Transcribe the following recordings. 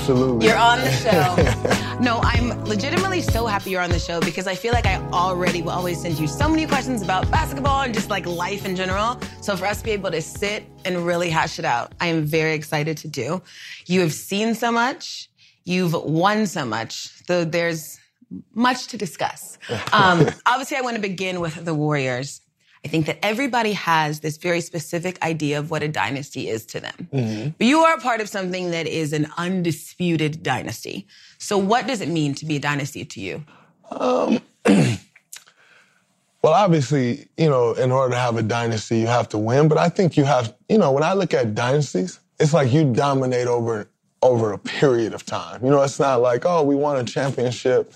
Absolutely. You're on the show. No, I'm legitimately so happy you're on the show because I feel like I already will always send you so many questions about basketball and just like life in general. So for us to be able to sit and really hash it out, I am very excited to do. You have seen so much. You've won so much. Though there's much to discuss. Obviously, I want to begin with the Warriors. I think that everybody has this very specific idea of what a dynasty is to them. Mm-hmm. But you are a part of something that is an undisputed dynasty. So what does it mean to be a dynasty to you? Well, obviously, you know, in order to have a dynasty, you have to win. But I think you have, you know, when I look at dynasties, it's like you dominate over a period of time. You know, it's not like, oh, we won a championship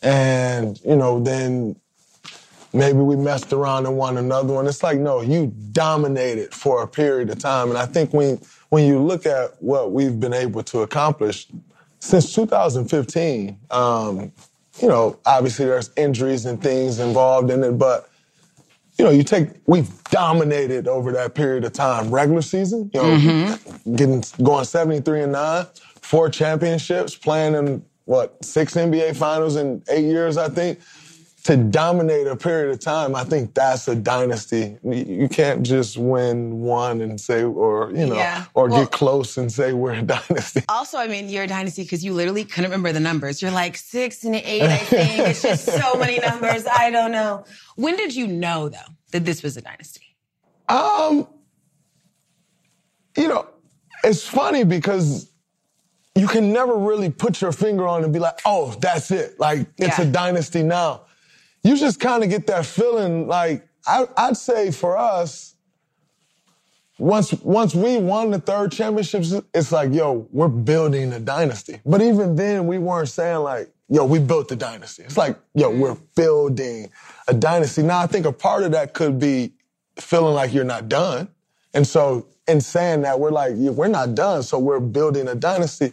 and, you know, then maybe we messed around and won another one. It's like, no, you dominated for a period of time. And I think when you look at what we've been able to accomplish since 2015, you know, obviously there's injuries and things involved in it, but, you know, we've dominated over that period of time. Regular season, you know, mm-hmm. going 73-9, 4 championships, playing in, 6 NBA finals in 8 years, I think. To dominate a period of time, I think that's a dynasty. You can't just win one and say, or, you know, get close and say we're a dynasty. Also, I mean, you're a dynasty because you literally couldn't remember the numbers. You're like 6 and 8, I think. It's just so many numbers. I don't know. When did you know, though, that this was a dynasty? You know, it's funny because you can never really put your finger on it and be like, oh, that's it. Like, it's a dynasty now. You just kind of get that feeling, like, I'd say for us, once we won the 3rd championship, it's like, yo, we're building a dynasty. But even then, we weren't saying, like, yo, we built the dynasty. It's like, yo, we're building a dynasty. Now, I think a part of that could be feeling like you're not done. And so in saying that, we're like, yeah, we're not done, so we're building a dynasty.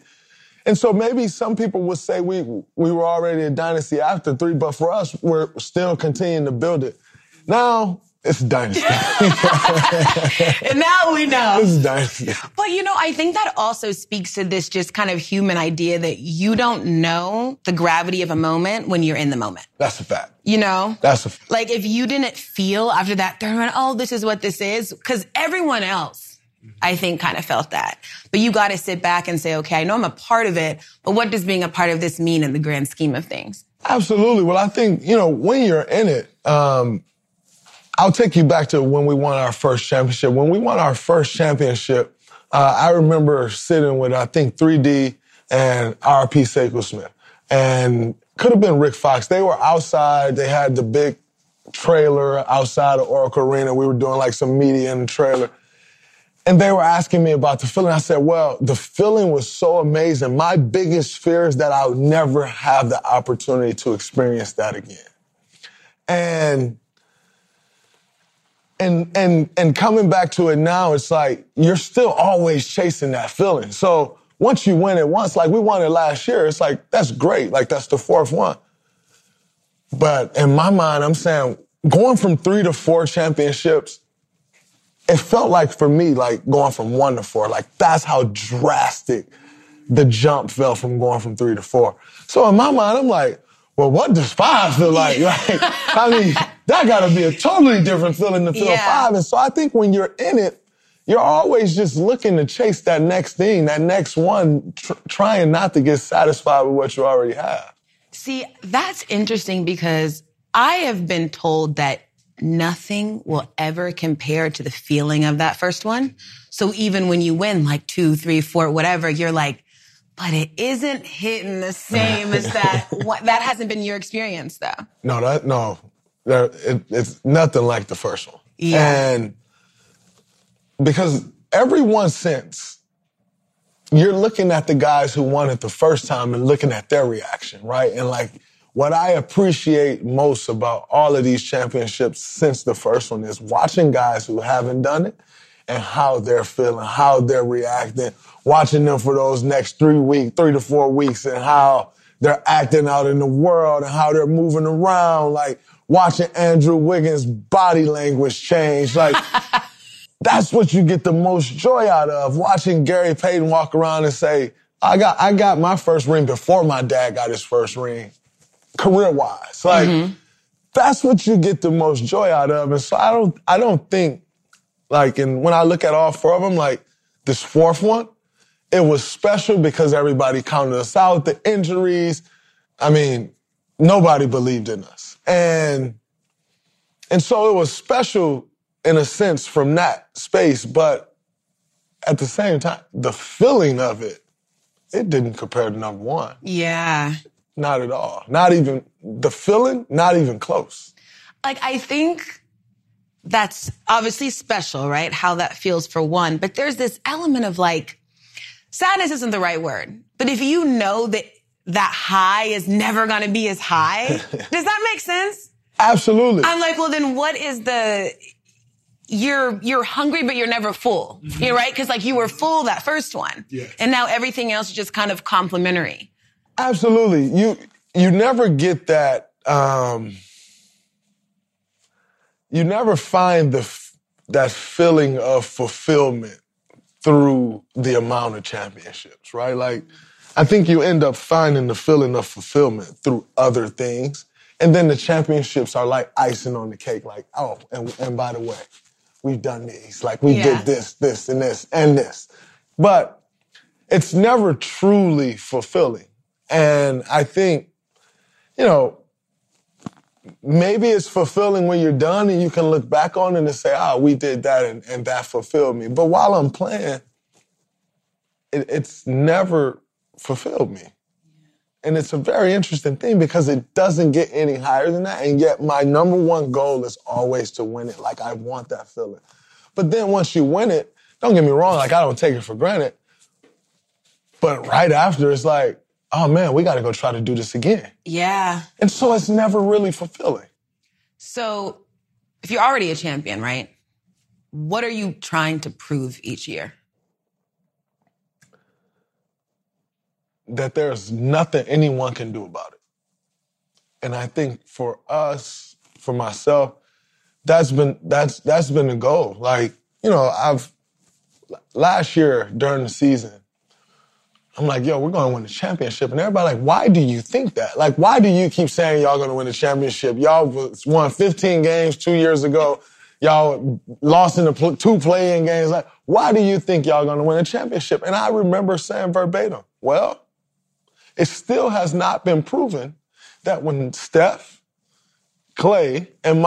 And so maybe some people would say we were already a dynasty after 3, but for us, we're still continuing to build it. Now, it's dynasty. And now we know. It's dynasty. But, you know, I think that also speaks to this just kind of human idea that you don't know the gravity of a moment when you're in the moment. That's a fact. You know? That's a fact. Like, if you didn't feel after that, oh, this is what this is, because everyone else, I think, kind of felt that. But you got to sit back and say, okay, I know I'm a part of it, but what does being a part of this mean in the grand scheme of things? Absolutely. Well, I think, you know, when you're in it, I'll take you back to when we won our 1st championship. When we won our 1st championship, I remember sitting with, I think, 3D and RP Sekou Smith. And could have been Rick Fox. They were outside. They had the big trailer outside of Oracle Arena. We were doing, like, some media in the trailer. And they were asking me about the feeling. I said, well, the feeling was so amazing. My biggest fear is that I'll never have the opportunity to experience that again. And coming back to it now, it's like you're still always chasing that feeling. So once you win it once, like we won it last year, it's like, that's great. Like, that's the 4th one. But in my mind, I'm saying going from 3 to 4 championships, it felt like, for me, like going from 1 to 4, like that's how drastic the jump felt from going from 3 to 4. So in my mind, I'm like, well, what does 5 feel like? Like, I mean, that got to be a totally different feeling to feel 5. And so I think when you're in it, you're always just looking to chase that next thing, that next one, trying not to get satisfied with what you already have. See, that's interesting because I have been told that nothing will ever compare to the feeling of that 1st one. So even when you win, like 2, 3, 4, whatever, you're like, but it isn't hitting the same as that. That hasn't been your experience, though. No, it's nothing like the 1st one. Yeah. And because every one since, you're looking at the guys who won it the 1st time and looking at their reaction, right? And like, what I appreciate most about all of these championships since the 1st one is watching guys who haven't done it and how they're feeling, how they're reacting, watching them for those next 3 to 4 weeks and how they're acting out in the world and how they're moving around, like watching Andrew Wiggins' body language change. Like, that's what you get the most joy out of, watching Gary Payton walk around and say, I got my first ring before my dad got his first ring, career-wise. Like, that's what you get the most joy out of. And so I don't think, like, and when I look at all four of them, like, this fourth one, it was special because everybody counted us out, the injuries. I mean, nobody believed in us. And so it was special in a sense from that space, but at the same time, the feeling of it, it didn't compare to number one. Yeah. Not at all. Not even, the feeling, not even close. Like, I think that's obviously special, right? How that feels for one. But there's this element of like, sadness isn't the right word. But if you know that that high is never going to be as high, does that make sense? Absolutely. I'm like, well, then what is the... You're hungry, but you're never full. Mm-hmm. You're right? Because, like, you were full that first one. Yes. And now everything else is just kind of complimentary. Absolutely. You never get that. You never find that feeling of fulfillment through the amount of championships, right? Like, I think you end up finding the feeling of fulfillment through other things. And then the championships are like icing on the cake. Like, oh, and by the way, we've done these. Like, we did this, this, and this, and this. But it's never truly fulfilling. And I think, you know, maybe it's fulfilling when you're done and you can look back on it and say, oh, we did that and that fulfilled me. But while I'm playing, it's never fulfilled me. And it's a very interesting thing because it doesn't get any higher than that. And yet my number one goal is always to win it. Like, I want that feeling. But then once you win it, don't get me wrong, like, I don't take it for granted. But right after, it's like, oh, man, we got to go try to do this again. Yeah. And so it's never really fulfilling. So if you're already a champion, right, what are you trying to prove each year? That there's nothing anyone can do about it. And I think for us, for myself, that's been the goal. Like, you know, last year during the season, I'm like, yo, we're going to win the championship. And everybody like, why do you think that? Like, why do you keep saying y'all going to win the championship? Y'all won 15 games 2 years ago. Y'all lost in the two play-in games. Like, why do you think y'all going to win a championship? And I remember saying verbatim, well, it still has not been proven that when Steph, Klay, and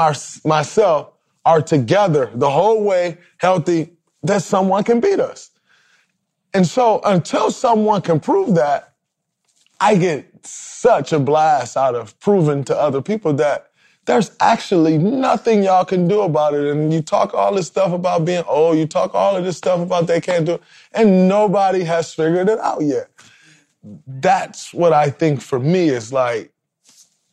myself are together the whole way healthy, that someone can beat us. And so until someone can prove that, I get such a blast out of proving to other people that there's actually nothing y'all can do about it. And you talk all this stuff about being old. You talk all of this stuff about they can't do it. And nobody has figured it out yet. That's what I think for me is like,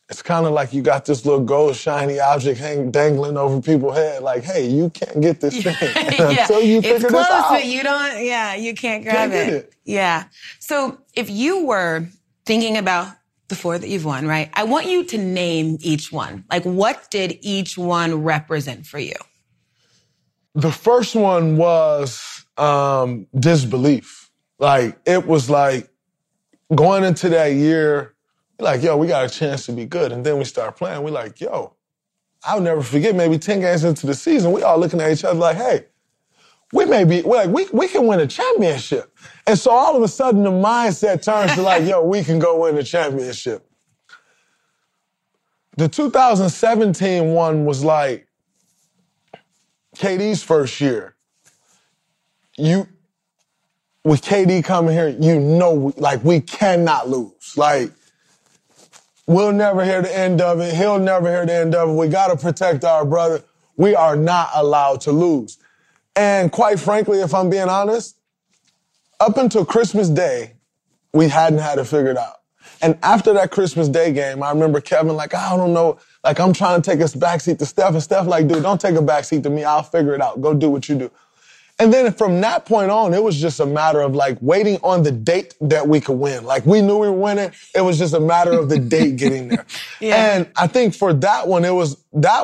it's kind of like you got this little gold shiny object dangling over people's head. Like, hey, you can't get this thing until you figure this out. It's close, but you don't, you can't grab it. Yeah. So if you were thinking about the four that you've won, right? I want you to name each one. Like, what did each one represent for you? The first one was disbelief. Like, it was like going into that year, like, yo, we got a chance to be good. And then we start playing. We're like, yo, I'll never forget, maybe 10 games into the season, we all looking at each other like, hey, we can win a championship. And so all of a sudden the mindset turns to like, yo, we can go win a championship. The 2017 one was like KD's first year. With KD coming here, you know, like, we cannot lose. Like, we'll never hear the end of it. He'll never hear the end of it. We got to protect our brother. We are not allowed to lose. And quite frankly, if I'm being honest, up until Christmas Day, we hadn't had it figured out. And after that Christmas Day game, I remember Kevin like, I don't know, like, I'm trying to take a backseat to Steph. And Steph like, dude, don't take a backseat to me. I'll figure it out. Go do what you do. And then from that point on, it was just a matter of like waiting on the date that we could win. Like, we knew we were winning. It was just a matter of the date getting there. Yeah. And I think for that one, that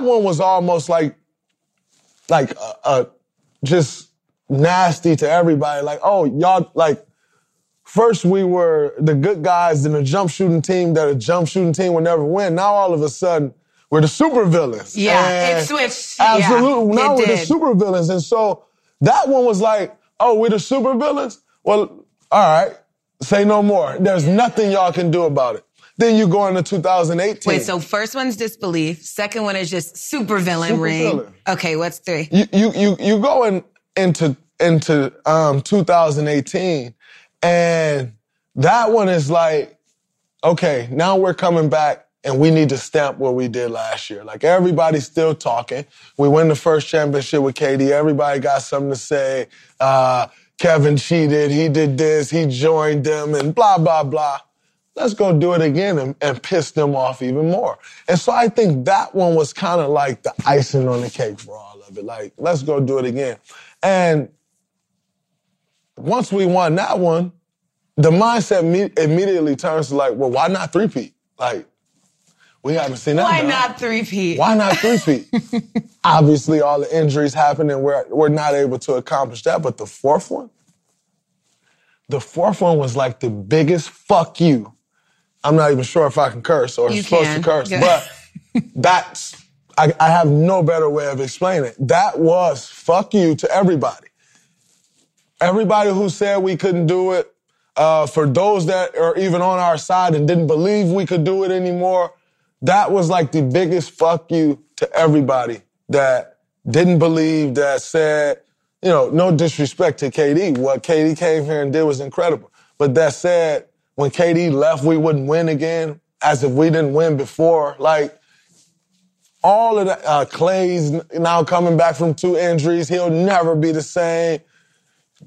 one was almost like a just nasty to everybody. Like, oh, y'all, like, First, we were the good guys in the jump shooting team that a jump shooting team would never win. Now, all of a sudden, we're the super villains. Yeah, it switched. Absolutely. Now we're the super villains. And so that one was like, oh, we're the super villains? Well, all right, say no more. There's nothing y'all can do about it. Then you go into 2018. Wait, so first one's disbelief. Second one is just super villain ring. Okay, what's three? You go into 2018, and that one is like, okay, now we're coming back, and we need to stamp what we did last year. Like, everybody's still talking. We win the first championship with KD. Everybody got something to say. Kevin cheated. He did this. He joined them, and blah, blah, blah. Let's go do it again and piss them off even more. And so I think that one was kind of like the icing on the cake for all of it. Like, let's go do it again. And once we won that one, the mindset immediately turns to like, well, why not three-peat? Like, we haven't seen that. Why not three-peat? Obviously, all the injuries happened and we're not able to accomplish that. But the fourth one? The fourth one was like the biggest fuck you. I'm not even sure if I can curse or supposed to curse, but I have no better way of explaining it. That was fuck you to everybody. Everybody who said we couldn't do it, for those that are even on our side and didn't believe we could do it anymore, that was like the biggest fuck you to everybody that didn't believe, that said, you know, no disrespect to KD. What KD came here and did was incredible. But that said, when KD left, we wouldn't win again, as if we didn't win before. Like, all of that. Klay's now coming back from two injuries. He'll never be the same.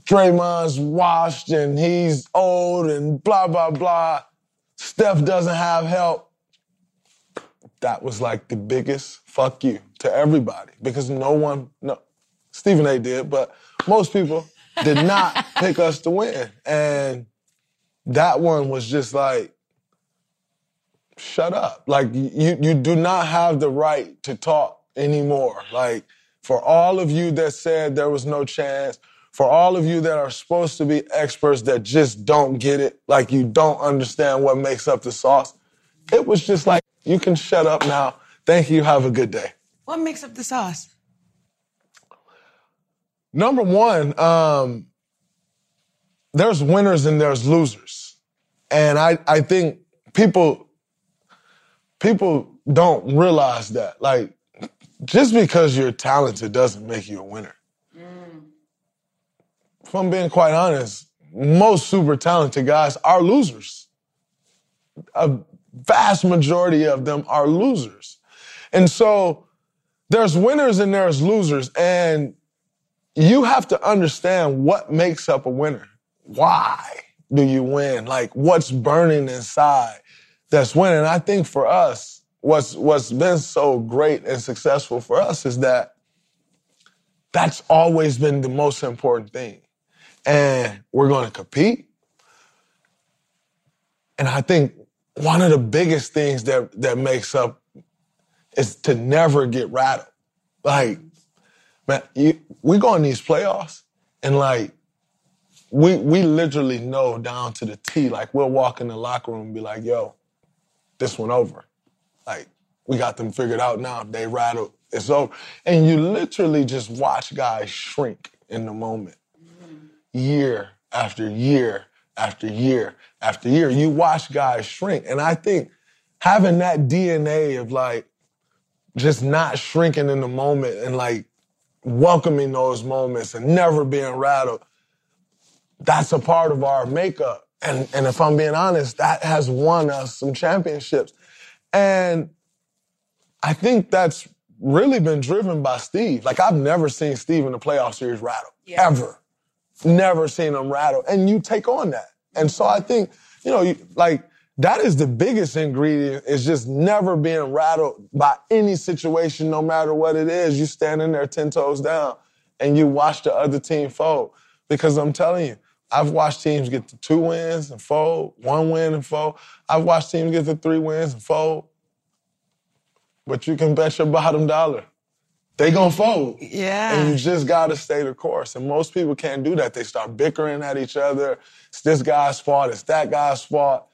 Draymond's washed and he's old and blah, blah, blah. Steph doesn't have help. That was like the biggest fuck you to everybody, because Stephen A. did, but most people did not pick us to win. And that one was just like, shut up. Like, you do not have the right to talk anymore. Like, for all of you that said there was no chance, for all of you that are supposed to be experts that just don't get it, like, you don't understand what makes up the sauce, it was just like, you can shut up now. Thank you. Have a good day. What makes up the sauce? Number one, there's winners and there's losers. And I think people don't realize that. Like, just because you're talented doesn't make you a winner. Mm. If I'm being quite honest, most super talented guys are losers. A vast majority of them are losers. And so there's winners and there's losers. And you have to understand what makes up a winner. Why do you win? Like, what's burning inside that's winning? I think for us, what's been so great and successful for us is that that's always been the most important thing. And we're going to compete. And I think one of the biggest things that makes up is to never get rattled. Like, man, we go in these playoffs, and, like, we literally know down to the T. Like, we'll walk in the locker room and be like, yo, this one over. Like, we got them figured out now. They rattled. It's over. And you literally just watch guys shrink in the moment. Year after year after year after year. You watch guys shrink. And I think having that DNA of, like, just not shrinking in the moment and, like, welcoming those moments and never being rattled, that's a part of our makeup. And if I'm being honest, that has won us some championships. And I think that's really been driven by Steve. Like, I've never seen Steve in the playoff series rattle, ever. Never seen him rattle. And you take on that. And so I think, you know, like, that is the biggest ingredient, is just never being rattled by any situation, no matter what it is. You stand in there 10 toes down and you watch the other team fold. Because I'm telling you, I've watched teams get to 2 wins and fold, 1 win and fold. I've watched teams get to 3 wins and fold. But you can bet your bottom dollar, They gonna fold. Yeah. And you just gotta stay the course. And most people can't do that. They start bickering at each other. It's this guy's fault. It's that guy's fault.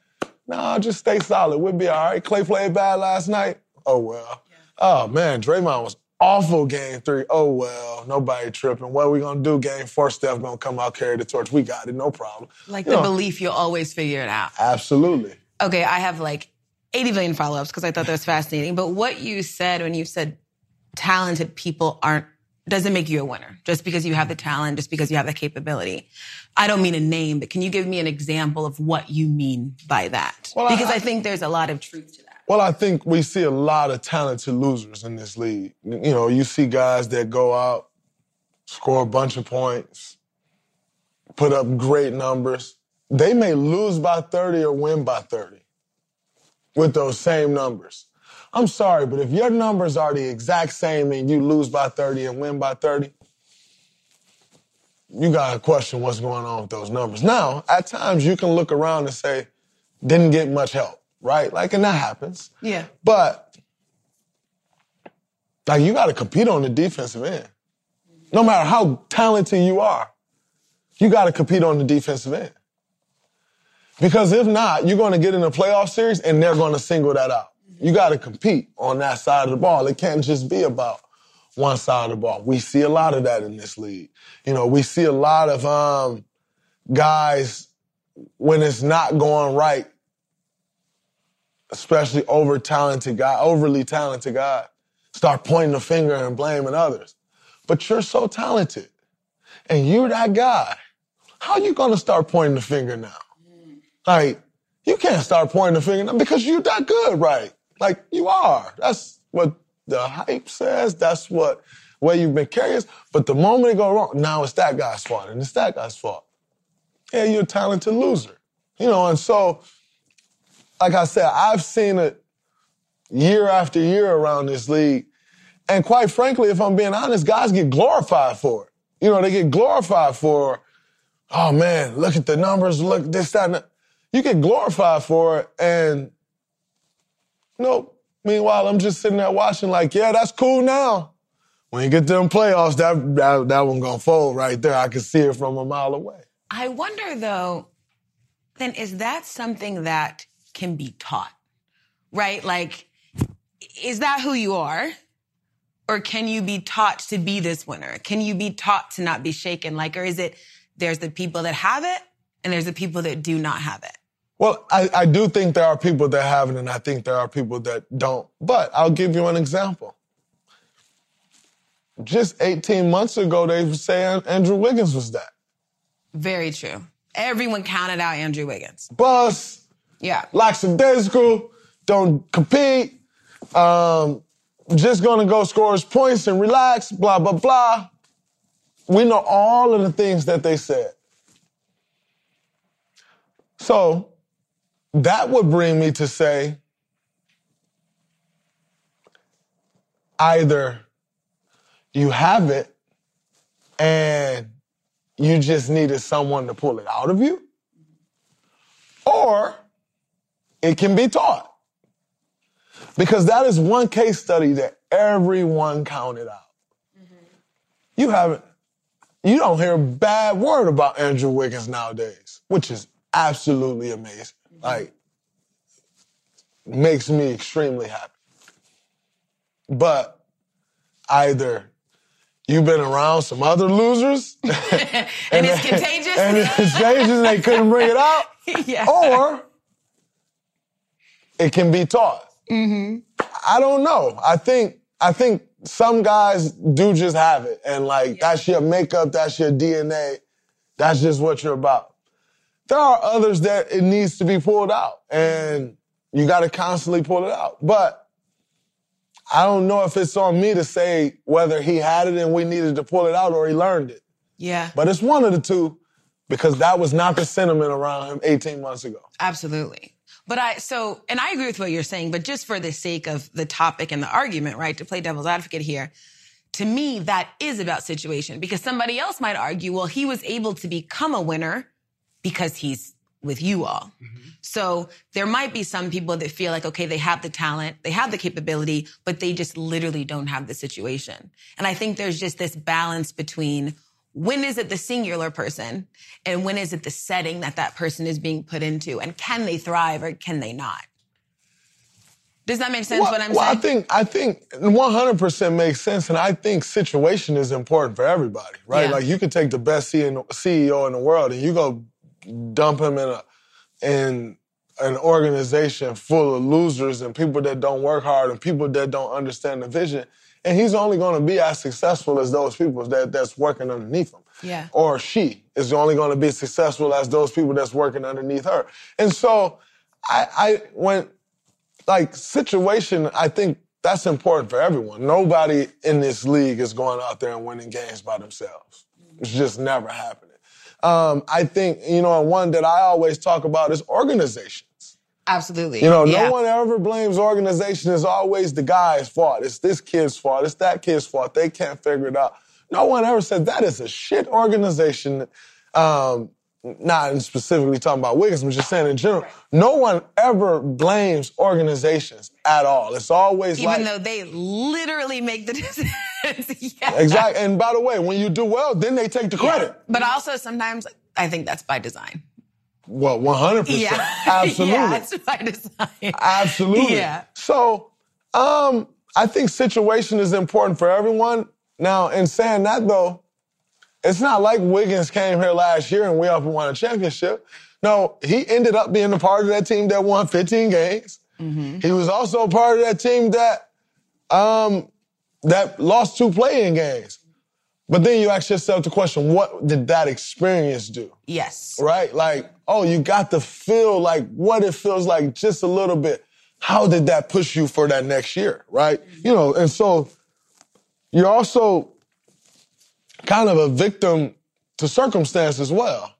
No, just stay solid. We'll be all right. Klay played bad last night. Oh, well. Yeah. Oh, man, Draymond was awful game three. Oh, well, nobody tripping. What are we going to do? Game four, Steph going to come out, carry the torch. We got it, no problem. Like the belief you'll always figure it out. Absolutely. Okay, I have like 80 million follow-ups because I thought that was fascinating. But what you said when you said talented people aren't, doesn't make you a winner just because you have the talent, just because you have the capability. I don't mean a name, but can you give me an example of what you mean by that? Well, because I think there's a lot of truth to that. Well, I think we see a lot of talented losers in this league. You know, you see guys that go out, score a bunch of points, put up great numbers. They may lose by 30 or win by 30 with those same numbers. I'm sorry, but if your numbers are the exact same and you lose by 30 and win by 30, you got to question what's going on with those numbers. Now, at times you can look around and say, didn't get much help, right? Like, and that happens. Yeah. But, like, you got to compete on the defensive end. No matter how talented you are, you got to compete on the defensive end. Because if not, you're going to get in a playoff series and they're going to single that out. You got to compete on that side of the ball. It can't just be about one side of the ball. We see a lot of that in this league. You know, we see a lot of guys when it's not going right, especially overly talented guy, start pointing the finger and blaming others. But you're so talented, and you're that guy. How you going to start pointing the finger now? Like, you can't start pointing the finger now because you're that good, right? Like, you are. That's what the hype says. That's what where you've been careless. But the moment it goes wrong, now it's that guy's fault and it's that guy's fault. Yeah, you're a talented loser. You know, and so, like I said, I've seen it year after year around this league. And quite frankly, if I'm being honest, guys get glorified for it. You know, they get glorified for, oh, man, look at the numbers, look this, that, and that. You get glorified for it, and meanwhile, I'm just sitting there watching like, yeah, that's cool now. When you get to them playoffs, that one gonna fold right there. I can see it from a mile away. I wonder, though, then is that something that can be taught, right? Like, is that who you are? Or can you be taught to be this winner? Can you be taught to not be shaken? Like, or is it there's the people that have it and there's the people that do not have it? Well, I do think there are people that have it, and I think there are people that don't. But I'll give you an example. Just 18 months ago, they were saying Andrew Wiggins was that. Very true. Everyone counted out Andrew Wiggins. Bust. Yeah. Lackadaisical. Don't compete. Just going to go score his points and relax, blah, blah, blah. We know all of the things that they said. So that would bring me to say either you have it and you just needed someone to pull it out of you, or it can be taught. Because that is one case study that everyone counted out. Mm-hmm. You don't hear a bad word about Andrew Wiggins nowadays, which is absolutely amazing. Like, makes me extremely happy. But either you've been around some other losers and it's contagious. And it's contagious and they couldn't bring it out. Yeah. Or it can be taught. Mm-hmm. I don't know. I think some guys do just have it. And like, that's your makeup, that's your DNA. That's just what you're about. There are others that it needs to be pulled out, and you got to constantly pull it out. But I don't know if it's on me to say whether he had it and we needed to pull it out or he learned it. Yeah. But it's one of the two, because that was not the sentiment around him 18 months ago. Absolutely. But and I agree with what you're saying, but just for the sake of the topic and the argument, right, to play devil's advocate here, to me, that is about situation, because somebody else might argue, well, he was able to become a winner because he's with you all. Mm-hmm. So there might be some people that feel like, okay, they have the talent, they have the capability, but they just literally don't have the situation. And I think there's just this balance between when is it the singular person and when is it the setting that that person is being put into, and can they thrive or can they not? Does that make sense, what I'm saying? I think 100% makes sense, and I think situation is important for everybody, right? Yeah. Like, you could take the best CEO in the world and you go dump him in an organization full of losers and people that don't work hard and people that don't understand the vision, and he's only going to be as successful as those people that's working underneath him. Yeah. Or she is only going to be successful as those people that's working underneath her. And so situation, I think that's important for everyone. Nobody in this league is going out there and winning games by themselves. It's just never happening. I think, one that I always talk about is organizations. Absolutely. No one ever blames organization. It's always the guy's fault. It's this kid's fault. It's that kid's fault. They can't figure it out. No one ever said that is a shit organization. Not specifically talking about Wiggins, but just saying in general, no one ever blames organizations at all. It's always even though they literally make the decisions. Yeah. Exactly. And by the way, when you do well, then they take the credit. But also sometimes I think that's by design. Well, 100%. Yeah. Absolutely. Yeah, it's by design. Absolutely. Yeah. So I think situation is important for everyone. Now, in saying that, though, it's not like Wiggins came here last year and we up and won a championship. No, he ended up being a part of that team that won 15 games. Mm-hmm. He was also a part of that team that that lost 2 play-in games. But then you ask yourself the question, what did that experience do? Yes. Right? Like, you got to feel like what it feels like just a little bit. How did that push you for that next year, right? Mm-hmm. And so you're also kind of a victim to circumstance as well.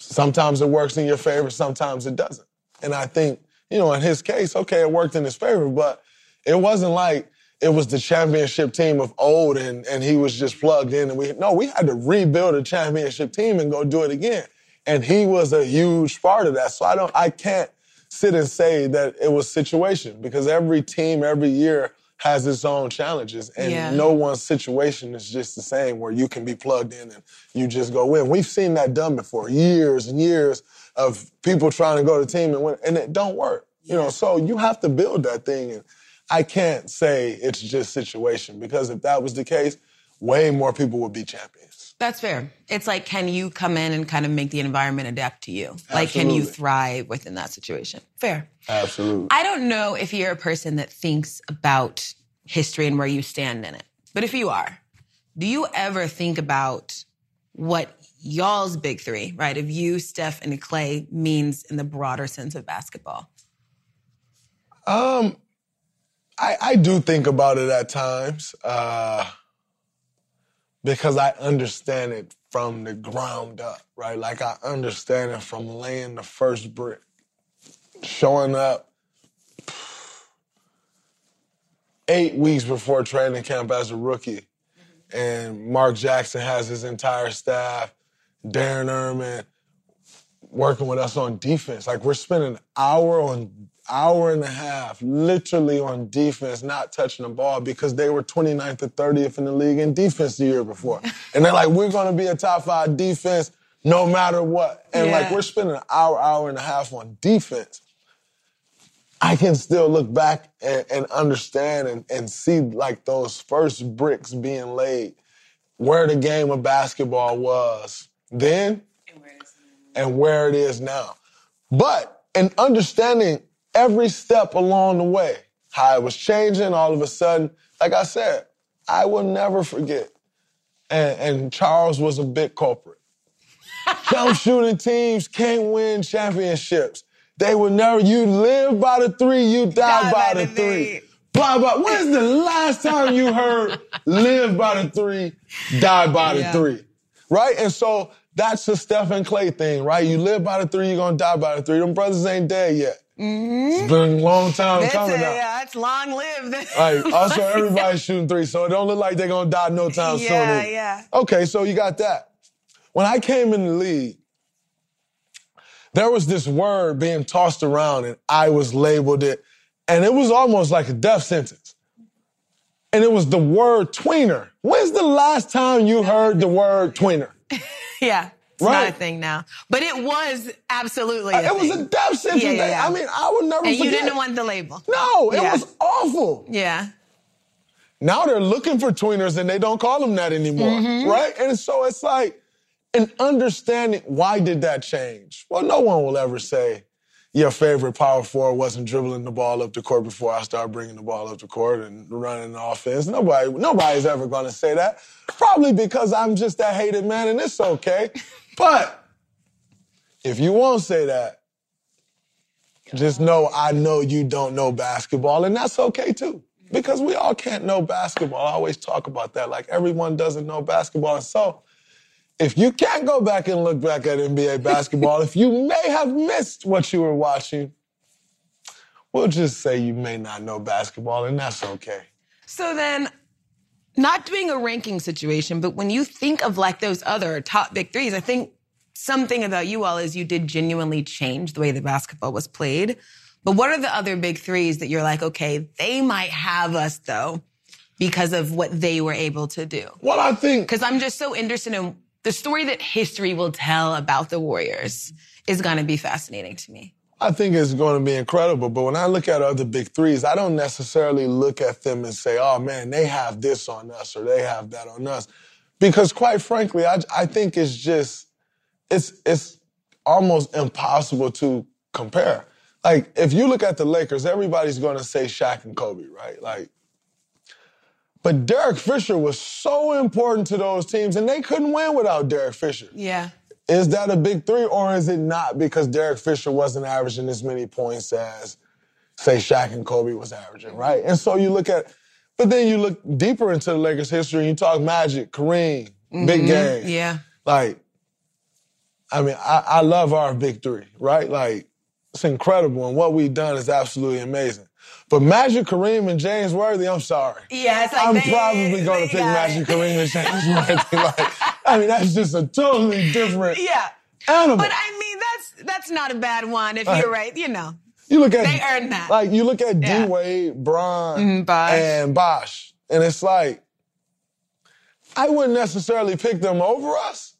Sometimes it works in your favor, sometimes it doesn't. And I think, in his case, okay, it worked in his favor, but it wasn't like it was the championship team of old and he was just plugged in. And we had to rebuild a championship team and go do it again. And he was a huge part of that. So I can't sit and say that it was situation, because every team, every year, has its own challenges, and no one's situation is just the same where you can be plugged in and you just go win. We've seen that done before, years and years of people trying to go to the team and win, and it don't work. So you have to build that thing, and I can't say it's just situation, because if that was the case, way more people would be champions. That's fair. It's like, can you come in and kind of make the environment adapt to you? Absolutely. Like, can you thrive within that situation? Fair. Absolutely. I don't know if you're a person that thinks about history and where you stand in it, but if you are, do you ever think about what y'all's big three, right, of you, Steph, and Klay, means in the broader sense of basketball? I do think about it at times. Because I understand it from the ground up, right? Like, I understand it from laying the first brick, showing up 8 weeks before training camp as a rookie. Mm-hmm. And Mark Jackson has his entire staff, Darren Erman, working with us on defense. Like, we're spending hour and a half, literally on defense, not touching the ball, because they were 29th or 30th in the league in defense the year before. And they're like, we're going to be a top 5 defense no matter what. And we're spending an hour and a half on defense. I can still look back and understand and see, like, those first bricks being laid, where the game of basketball was then and where it is now. But in understanding every step along the way, how it was changing all of a sudden. Like I said, I will never forget. And Charles was a big culprit. Jump shooting teams can't win championships. They will never, you live by the three, you die by the three. Blah, blah. When's the last time you heard live by the three, die by the three? Right? And so that's the Steph and Klay thing, right? You live by the three, you're going to die by the three. Them brothers ain't dead yet. Mm-hmm. It's been a long time coming now. Yeah, it's long lived. Right. Also, everybody's shooting three, so it don't look like they're going to die no time soon. Yeah, yeah. Okay, so you got that. When I came in the league, there was this word being tossed around and I was labeled it. And it was almost like a death sentence. And it was the word tweener. When's the last time you heard the word tweener? Yeah. It's not a thing now. But it was absolutely a thing. It was a death sentence. I mean, I would never forget. And you didn't want the label. No, it was awful. Yeah. Now they're looking for tweeners and they don't call them that anymore, right? And so it's like, and understanding why did that change? Well, no one will ever say your favorite power forward wasn't dribbling the ball up the court before I started bringing the ball up the court and running the offense. Nobody's ever going to say that. Probably because I'm just that hated man and it's okay. But if you won't say that, just know I know you don't know basketball, and that's okay too, because we all can't know basketball. I always talk about that, like everyone doesn't know basketball. And so if you can't go back and look back at NBA basketball, if you may have missed what you were watching, we'll just say you may not know basketball, and that's okay. So then, not doing a ranking situation, but when you think of like those other top big threes, I think something about you all is you did genuinely change the way the basketball was played. But what are the other big threes that you're like, okay, they might have us though because of what they were able to do? Well, I think... because I'm just so interested in the story that history will tell about the Warriors is going to be fascinating to me. I think it's going to be incredible. But when I look at other big threes, I don't necessarily look at them and say, oh, man, they have this on us or they have that on us. Because quite frankly, I think it's just, it's almost impossible to compare. Like, if you look at the Lakers, everybody's going to say Shaq and Kobe, right? Like, but Derek Fisher was so important to those teams, and they couldn't win without Derek Fisher. Yeah. Is that a big three or is it not? Because Derek Fisher wasn't averaging as many points as, say, Shaq and Kobe was averaging, right? And so you look at, but then you look deeper into the Lakers' history and you talk Magic, Kareem, big game. Yeah. Like, I mean, I love our big three, right? Like, it's incredible. And what we've done is absolutely amazing. But Magic, Kareem, and James Worthy, I'm sorry. Yeah, it's like I'm probably going to pick Magic, Kareem, and James Worthy. Like, I mean, that's just a totally different animal. But I mean, that's not a bad one if you're right, you know. You look at they earned that. Like you look at D-Wade, Bron, and Bosh, and it's like I wouldn't necessarily pick them over us,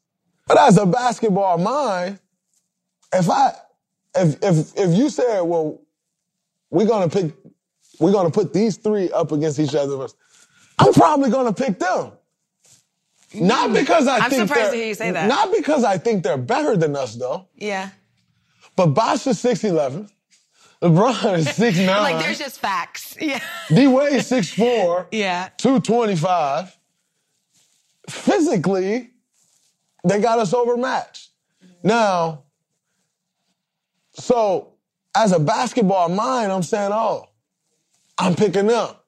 but as a basketball mind, if you said, well, we're gonna put these three up against each other, I'm probably gonna pick them. Not because I'm surprised to hear you say that. Not because I think they're better than us, though. Yeah. But Bosh is 6'11". LeBron is 6'9". Like, there's just facts. Yeah. D-Wade is 6'4". Yeah. 225. Physically, they got us overmatched. Now, so as a basketball mind, I'm saying, oh, I'm picking up.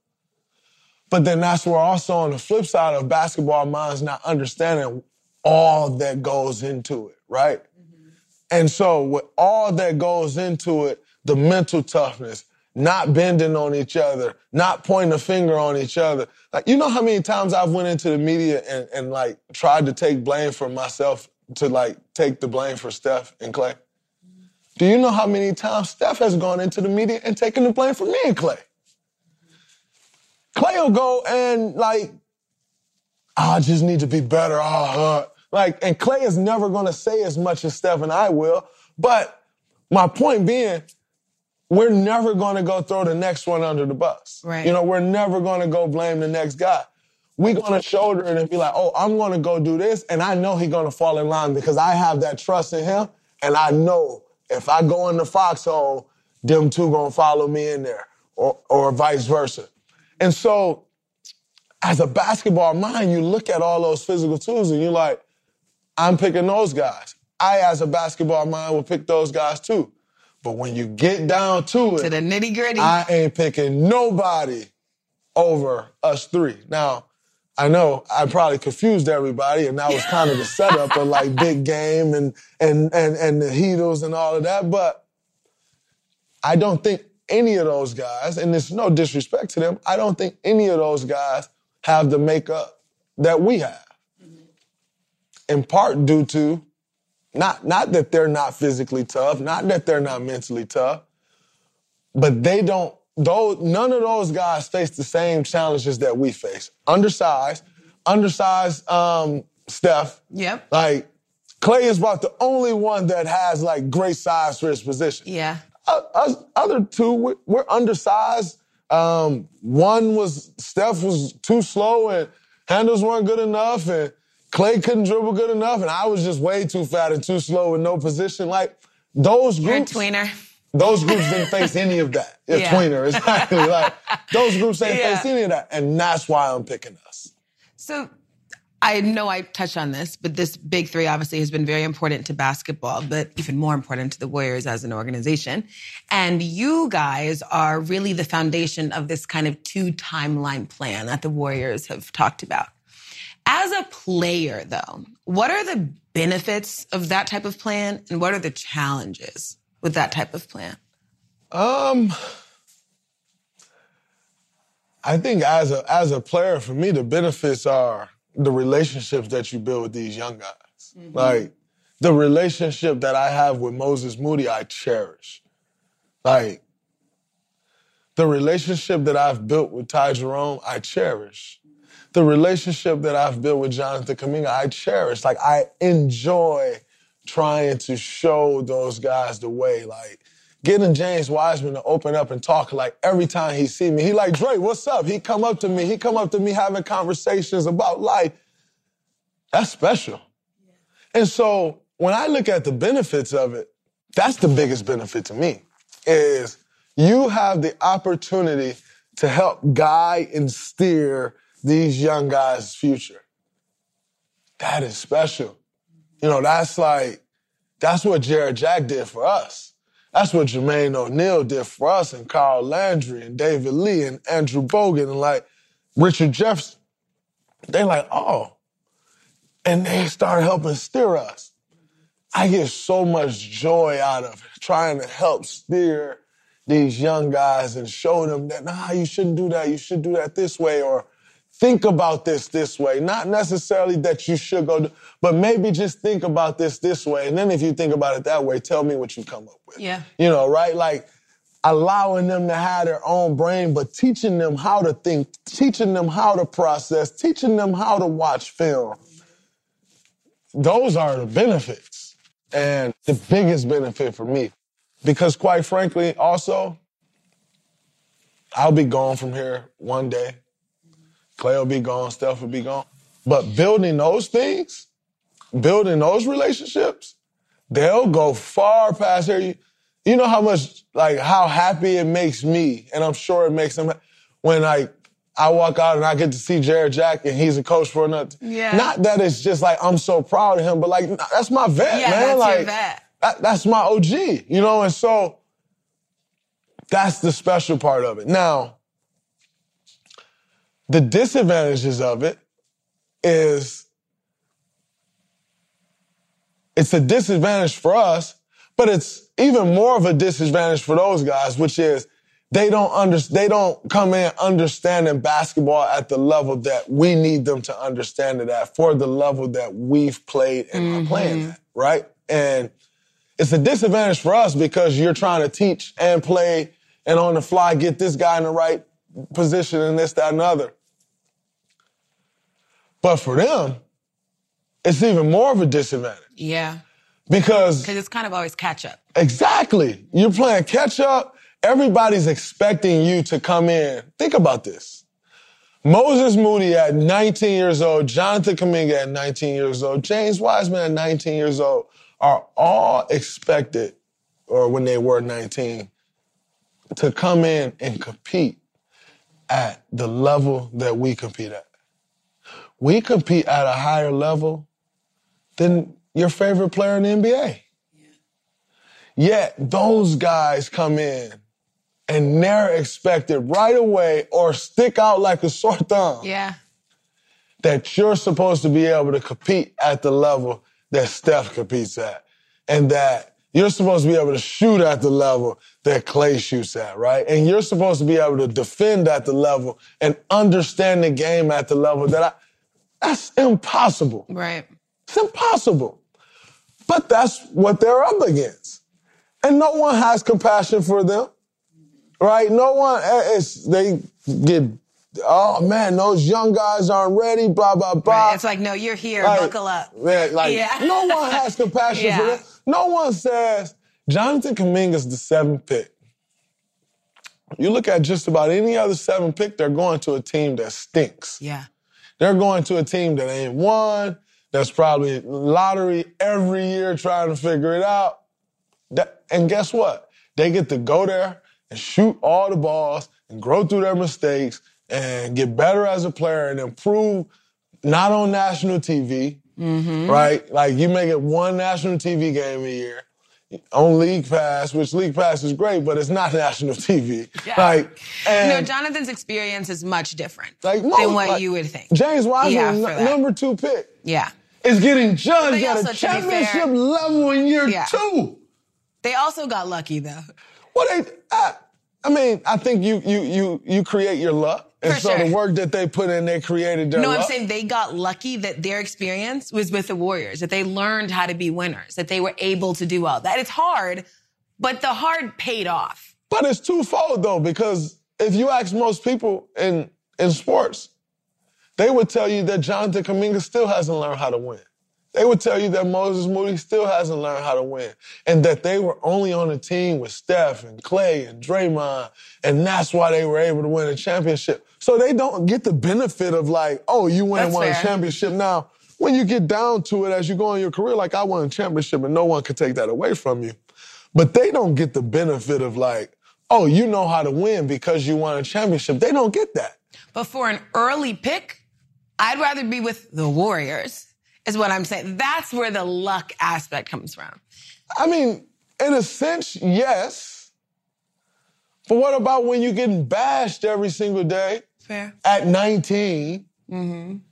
But then that's where also on the flip side of basketball minds not understanding all that goes into it, right? Mm-hmm. And so with all that goes into it, the mental toughness, not bending on each other, not pointing a finger on each other. Like, you know how many times I've went into the media and like tried to take blame for myself to like take the blame for Steph and Klay? Mm-hmm. Do you know how many times Steph has gone into the media and taken the blame for me and Klay? Klay will go and, like, oh, I just need to be better. Like, and Klay is never going to say as much as Steph and I will. But my point being, we're never going to go throw the next one under the bus. Right. You know, we're never going to go blame the next guy. We're going to shoulder it and be like, oh, I'm going to go do this, and I know he's going to fall in line because I have that trust in him, and I know if I go in the foxhole, them two going to follow me in there or vice versa. And so, as a basketball mind, you look at all those physical tools and you're like, I'm picking those guys. I, as a basketball mind, will pick those guys too. But when you get down to it, to the nitty gritty, I ain't picking nobody over us three. Now, I know I probably confused everybody, and that was kind of the setup of like big game and the Heatles and all of that. But I don't think any of those guys, and there's no disrespect to them, I don't think any of those guys have the makeup that we have. Mm-hmm. In part due to Not that they're not physically tough, not that they're not mentally tough, but they don't, none of those guys face the same challenges that we face. Undersized Steph. Yep. Like, Klay is about the only one that has, like, great size for his position. Yeah. Us other two, we're undersized. Steph was too slow and handles weren't good enough and Klay couldn't dribble good enough and I was just way too fat and too slow with no position. Like, those groups... You're a tweener. Those groups didn't face any of that. You're yeah. tweener, exactly. Like, those groups didn't yeah. face any of that. And that's why I'm picking us. So... I know I touched on this, but this big three obviously has been very important to basketball, but even more important to the Warriors as an organization. And you guys are really the foundation of this kind of two-timeline plan that the Warriors have talked about. As a player, though, what are the benefits of that type of plan, and what are the challenges with that type of plan? I think as a player, for me, the benefits are the relationships that you build with these young guys. Mm-hmm. Like, the relationship that I have with Moses Moody, I cherish. Like, the relationship that I've built with Ty Jerome, I cherish. The relationship that I've built with Jonathan Kuminga, I cherish. Like, I enjoy trying to show those guys the way. Like, getting James Wiseman to open up and talk, like, every time he see me, he like, Dre, what's up? He come up to me having conversations about life. That's special. Yeah. And so when I look at the benefits of it, that's the biggest benefit to me, is you have the opportunity to help guide and steer these young guys' future. That is special. You know, that's what Jared Jack did for us. That's what Jermaine O'Neal did for us, and Kyle Landry, and David Lee, and Andrew Bogut, and, like, Richard Jefferson. They like, oh. And they start helping steer us. I get so much joy out of trying to help steer these young guys and show them that, nah, you shouldn't do that. You should do that this way, or think about this way. Not necessarily that you should go, but maybe just think about this way. And then if you think about it that way, tell me what you come up with. Yeah. You know, right? Like, allowing them to have their own brain, but teaching them how to think, teaching them how to process, teaching them how to watch film. Those are the benefits. And the biggest benefit for me, because quite frankly, also, I'll be gone from here one day. Klay will be gone, Steph will be gone. But building those things, building those relationships, they'll go far past here. You know how much, like, how happy it makes me, and I'm sure it makes them, when, like, I walk out and I get to see Jared Jack and he's a coach for another. Yeah. Not that it's just, like, I'm so proud of him, but, like, that's my vet, yeah, man. That's like, your vet. That's my OG, you know? And so that's the special part of it. Now, the disadvantages of it is it's a disadvantage for us, but it's even more of a disadvantage for those guys, which is they don't come in understanding basketball at the level that we need them to understand it at, for the level that we've played and are playing at, right? And it's a disadvantage for us because you're trying to teach and play and on the fly get this guy in the right position and this, that, and the other. But for them, it's even more of a disadvantage. Yeah. Because it's kind of always catch-up. Exactly. You're playing catch-up. Everybody's expecting you to come in. Think about this. Moses Moody at 19 years old, Jonathan Kuminga at 19 years old, James Wiseman at 19 years old are all expected, or when they were 19, to come in and compete at the level that we compete at. We compete at a higher level than your favorite player in the NBA. Yeah. Yet those guys come in and they're expected right away, or stick out like a sore thumb, yeah, that you're supposed to be able to compete at the level that Steph competes at, and that you're supposed to be able to shoot at the level that Klay shoots at, right? And you're supposed to be able to defend at the level and understand the game at the level that's impossible. Right. It's impossible. But that's what they're up against. And no one has compassion for them, right? No one, they get, oh man, those young guys aren't ready, blah, blah, blah. Right. It's like, no, you're here, like, buckle up. Man, like, yeah. No one has compassion for them. No one says, Jonathan Kuminga's the 7th pick. You look at just about any other 7th pick, they're going to a team that stinks. Yeah. They're going to a team that ain't won, that's probably lottery every year trying to figure it out. And guess what? They get to go there and shoot all the balls and grow through their mistakes and get better as a player and improve, not on national TV, right? Like, you make it one national TV game a year on League Pass, which League Pass is great, but it's not national TV. Yeah. Like, and, you know, Jonathan's experience is much different than what you would think. James Wiseman, number 2 pick. Yeah. Is getting judged at a championship level in year 2. They also got lucky, though. Well, I mean, I think you create your luck. And the work that they put in, they created their luck. I'm saying they got lucky that their experience was with the Warriors, that they learned how to be winners, that they were able to do all that. It's hard, but the hard paid off. But it's twofold, though, because if you ask most people in sports, they would tell you that Jonathan Kuminga still hasn't learned how to win. They would tell you that Moses Moody still hasn't learned how to win, and that they were only on a team with Steph and Klay and Draymond, and that's why they were able to win a championship. So they don't get the benefit of like, oh, you went and won a championship. Now, when you get down to it as you go in your career, like, I won a championship and no one could take that away from you. But they don't get the benefit of like, oh, you know how to win because you won a championship. They don't get that. But for an early pick, I'd rather be with the Warriors. Is what I'm saying. That's where the luck aspect comes from. I mean, in a sense, yes. But what about when you're getting bashed every single day at 19 when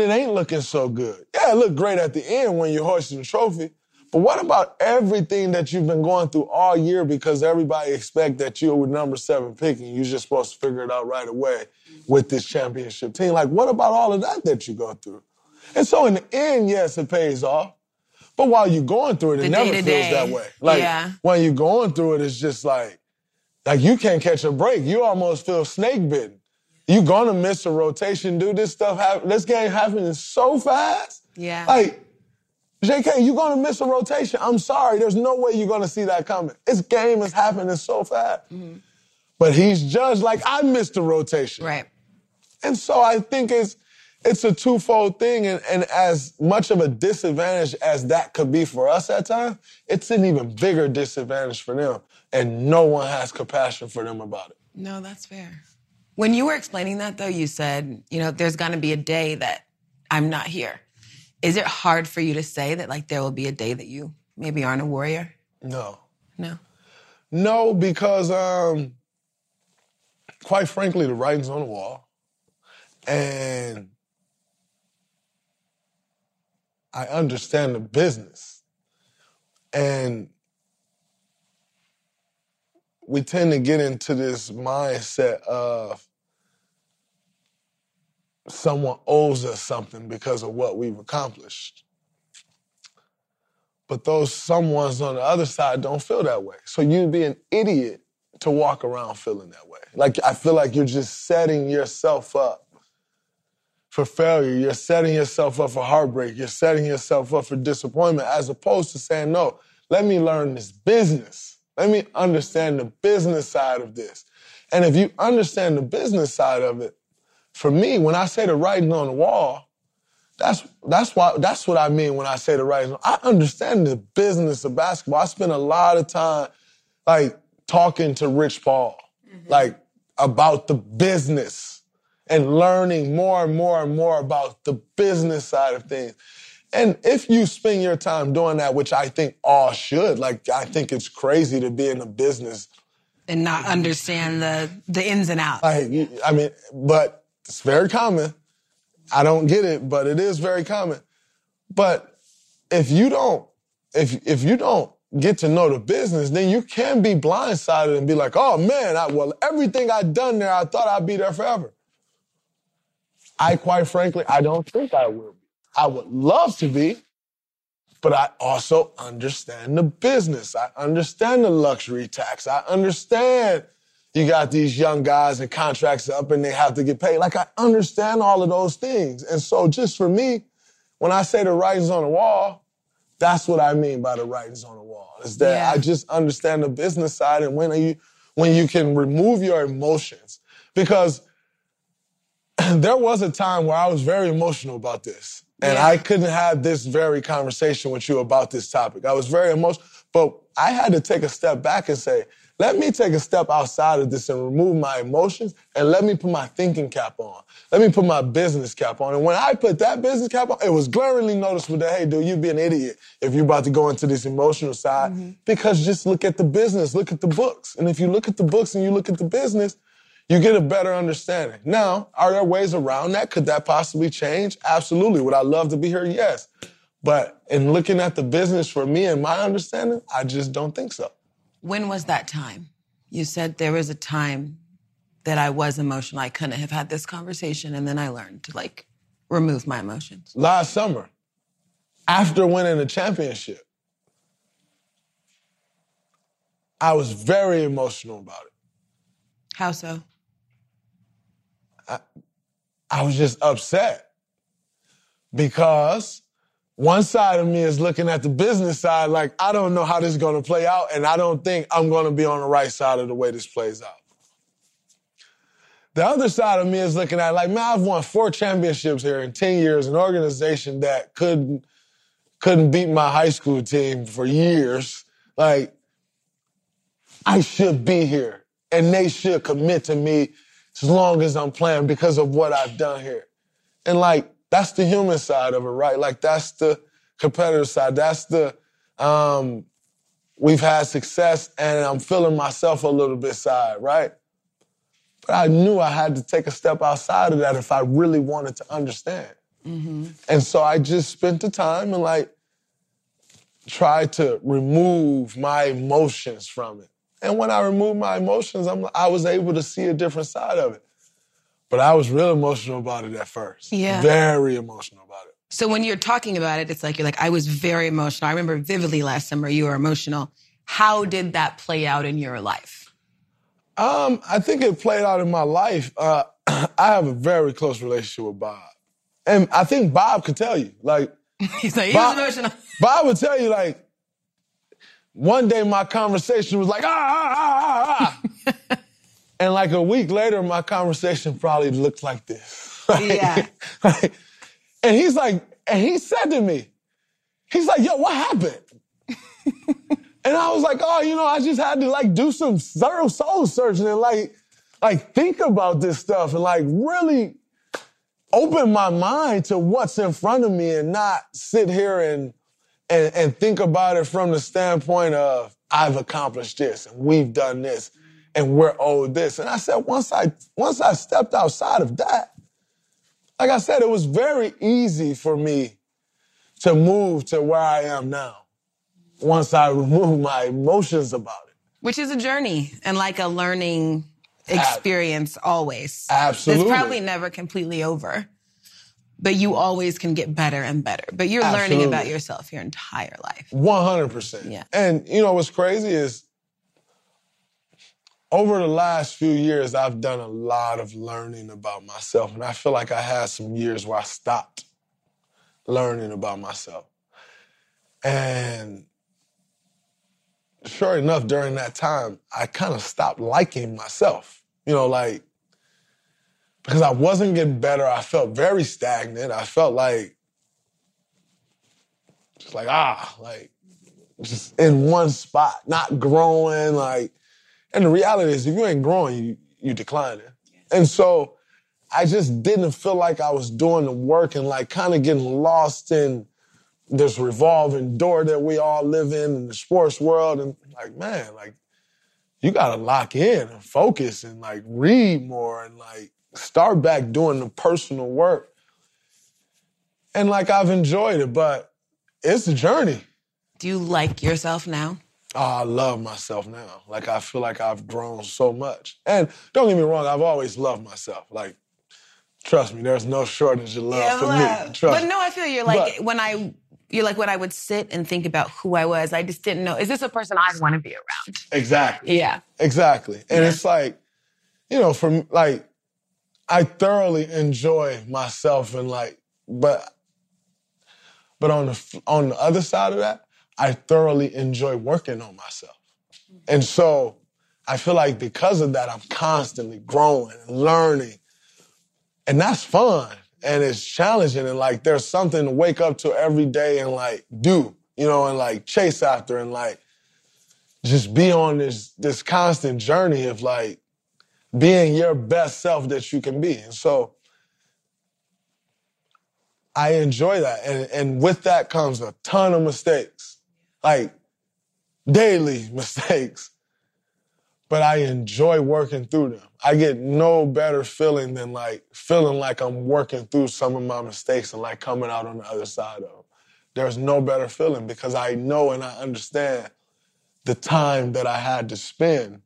it ain't looking so good? Yeah, it looked great at the end when you're hoisting the trophy. But what about everything that you've been going through all year because everybody expect that you're with number 7 pick and you're just supposed to figure it out right away with this championship team? Like, what about all of that you go through? And so in the end, yes, it pays off. But while you're going through it, it never feels that way. Like, when you're going through it, it's just like you can't catch a break. You almost feel snake bitten. You're going to miss a rotation, dude. This stuff happen. This game happening so fast. Yeah. Like, JK, you're going to miss a rotation. I'm sorry. There's no way you're going to see that coming. This game is happening so fast. But he's judged like, I missed the rotation. Right. And so I think it's a twofold thing, and as much of a disadvantage as that could be for us at times, it's an even bigger disadvantage for them, and no one has compassion for them about it. No, that's fair. When you were explaining that, though, you said, you know, there's going to be a day that I'm not here. Is it hard for you to say that, like, there will be a day that you maybe aren't a Warrior? No. No? No, because, quite frankly, the writing's on the wall, and I understand the business. And we tend to get into this mindset of someone owes us something because of what we've accomplished. But those someones on the other side don't feel that way. So you'd be an idiot to walk around feeling that way. Like, I feel like you're just setting yourself up for failure. You're setting yourself up for heartbreak. You're setting yourself up for disappointment, as opposed to saying, no, let me learn this business. Let me understand the business side of this. And if you understand the business side of it, for me, when I say the writing on the wall, that's what I mean when I say the writing. I understand the business of basketball. I spend a lot of time, like, talking to Rich Paul, like, about the business, and learning more and more and more about the business side of things. And if you spend your time doing that, which I think all should, like, I think it's crazy to be in the business and not understand the ins and outs. Like, I mean, but it's very common. I don't get it, but it is very common. But if you don't get to know the business, then you can be blindsided and be like, oh, man, everything I've done there, I thought I'd be there forever. I, quite frankly, I don't think I will be. I would love to be, But I also understand the business. I understand the luxury tax. I understand you got these young guys and contracts up and they have to get paid. Like, I understand all of those things. And so just for me, when I say the writing's on the wall, that's what I mean by the writing's on the wall. Is that I just understand the business side and when you can remove your emotions. Because there was a time where I was very emotional about this. And I couldn't have this very conversation with you about this topic. I was very emotional, but I had to take a step back and say, let me take a step outside of this and remove my emotions and let me put my thinking cap on. Let me put my business cap on. And when I put that business cap on, it was glaringly noticeable that, hey, dude, you'd be an idiot if you're about to go into this emotional side because just look at the business, look at the books. And if you look at the books and you look at the business, you get a better understanding. Now, are there ways around that? Could that possibly change? Absolutely. Would I love to be here? Yes. But in looking at the business for me and my understanding, I just don't think so. When was that time? You said there was a time that I was emotional. I couldn't have had this conversation, and then I learned to, like, remove my emotions. Last summer, after winning the championship, I was very emotional about it. How so? I was just upset because one side of me is looking at the business side like, I don't know how this is going to play out, and I don't think I'm going to be on the right side of the way this plays out. The other side of me is looking at like, man, I've won 4 championships here in 10 years, an organization that couldn't beat my high school team for years. Like, I should be here, and they should commit to me as long as I'm playing because of what I've done here. And, like, that's the human side of it, right? Like, that's the competitive side. That's the we've had success and I'm feeling myself a little bit side, right? But I knew I had to take a step outside of that if I really wanted to understand. And so I just spent the time and, like, tried to remove my emotions from it. And when I removed my emotions, I was able to see a different side of it. But I was real emotional about it at first. Yeah. Very emotional about it. So when you're talking about it, it's like you're like, I was very emotional. I remember vividly last summer you were emotional. How did that play out in your life? I think it played out in my life. I have a very close relationship with Bob. And I think Bob could tell you. Like, he's like, Bob, he was emotional. Bob would tell you, like, one day my conversation was like, ah. And like a week later, my conversation probably looked like this. And he's like, and he said to me, he's like, yo, what happened? And I was like, oh, you know, I just had to, like, do some thorough soul searching and like think about this stuff and, like, really open my mind to what's in front of me and not sit here and think about it from the standpoint of I've accomplished this and we've done this. And we're owed this. And I said, once I stepped outside of that, like I said, it was very easy for me to move to where I am now once I removed my emotions about it. Which is a journey and like a learning experience always. Absolutely. It's probably never completely over, but you always can get better and better. But you're learning about yourself your entire life. 100%. Yeah. And you know what's crazy is, over the last few years, I've done a lot of learning about myself, and I feel like I had some years where I stopped learning about myself. And sure enough, during that time, I kind of stopped liking myself, you know, like, because I wasn't getting better. I felt very stagnant. I felt like, just like, just in one spot, not growing, like. And the reality is, if you ain't growing, you declining. Yes. And so I just didn't feel like I was doing the work and, like, kind of getting lost in this revolving door that we all live in the sports world. And, like, man, like, you got to lock in and focus and, like, read more and, like, start back doing the personal work. And, like, I've enjoyed it, but it's a journey. Do you like yourself now? Oh, I love myself now. Like, I feel like I've grown so much. And don't get me wrong, I've always loved myself. Like, trust me, there's no shortage of love for me. Trust me. But no, I feel you're like, when I You're like, when I would sit and think about who I was, I just didn't know, is this a person I want to be around? Exactly. Yeah. Exactly. And it's like, you know, for like, I thoroughly enjoy myself and like, but on the other side of that, I thoroughly enjoy working on myself. And so I feel like because of that, I'm constantly growing and learning. And that's fun. And it's challenging. And, like, there's something to wake up to every day and, like, do, you know, and, like, chase after and, like, just be on this constant journey of, like, being your best self that you can be. And so I enjoy that. And with that comes a ton of mistakes, like, daily mistakes. But I enjoy working through them. I get no better feeling than like feeling like I'm working through some of my mistakes and like coming out on the other side of them. There's no better feeling because I know and I understand the time that I had to spend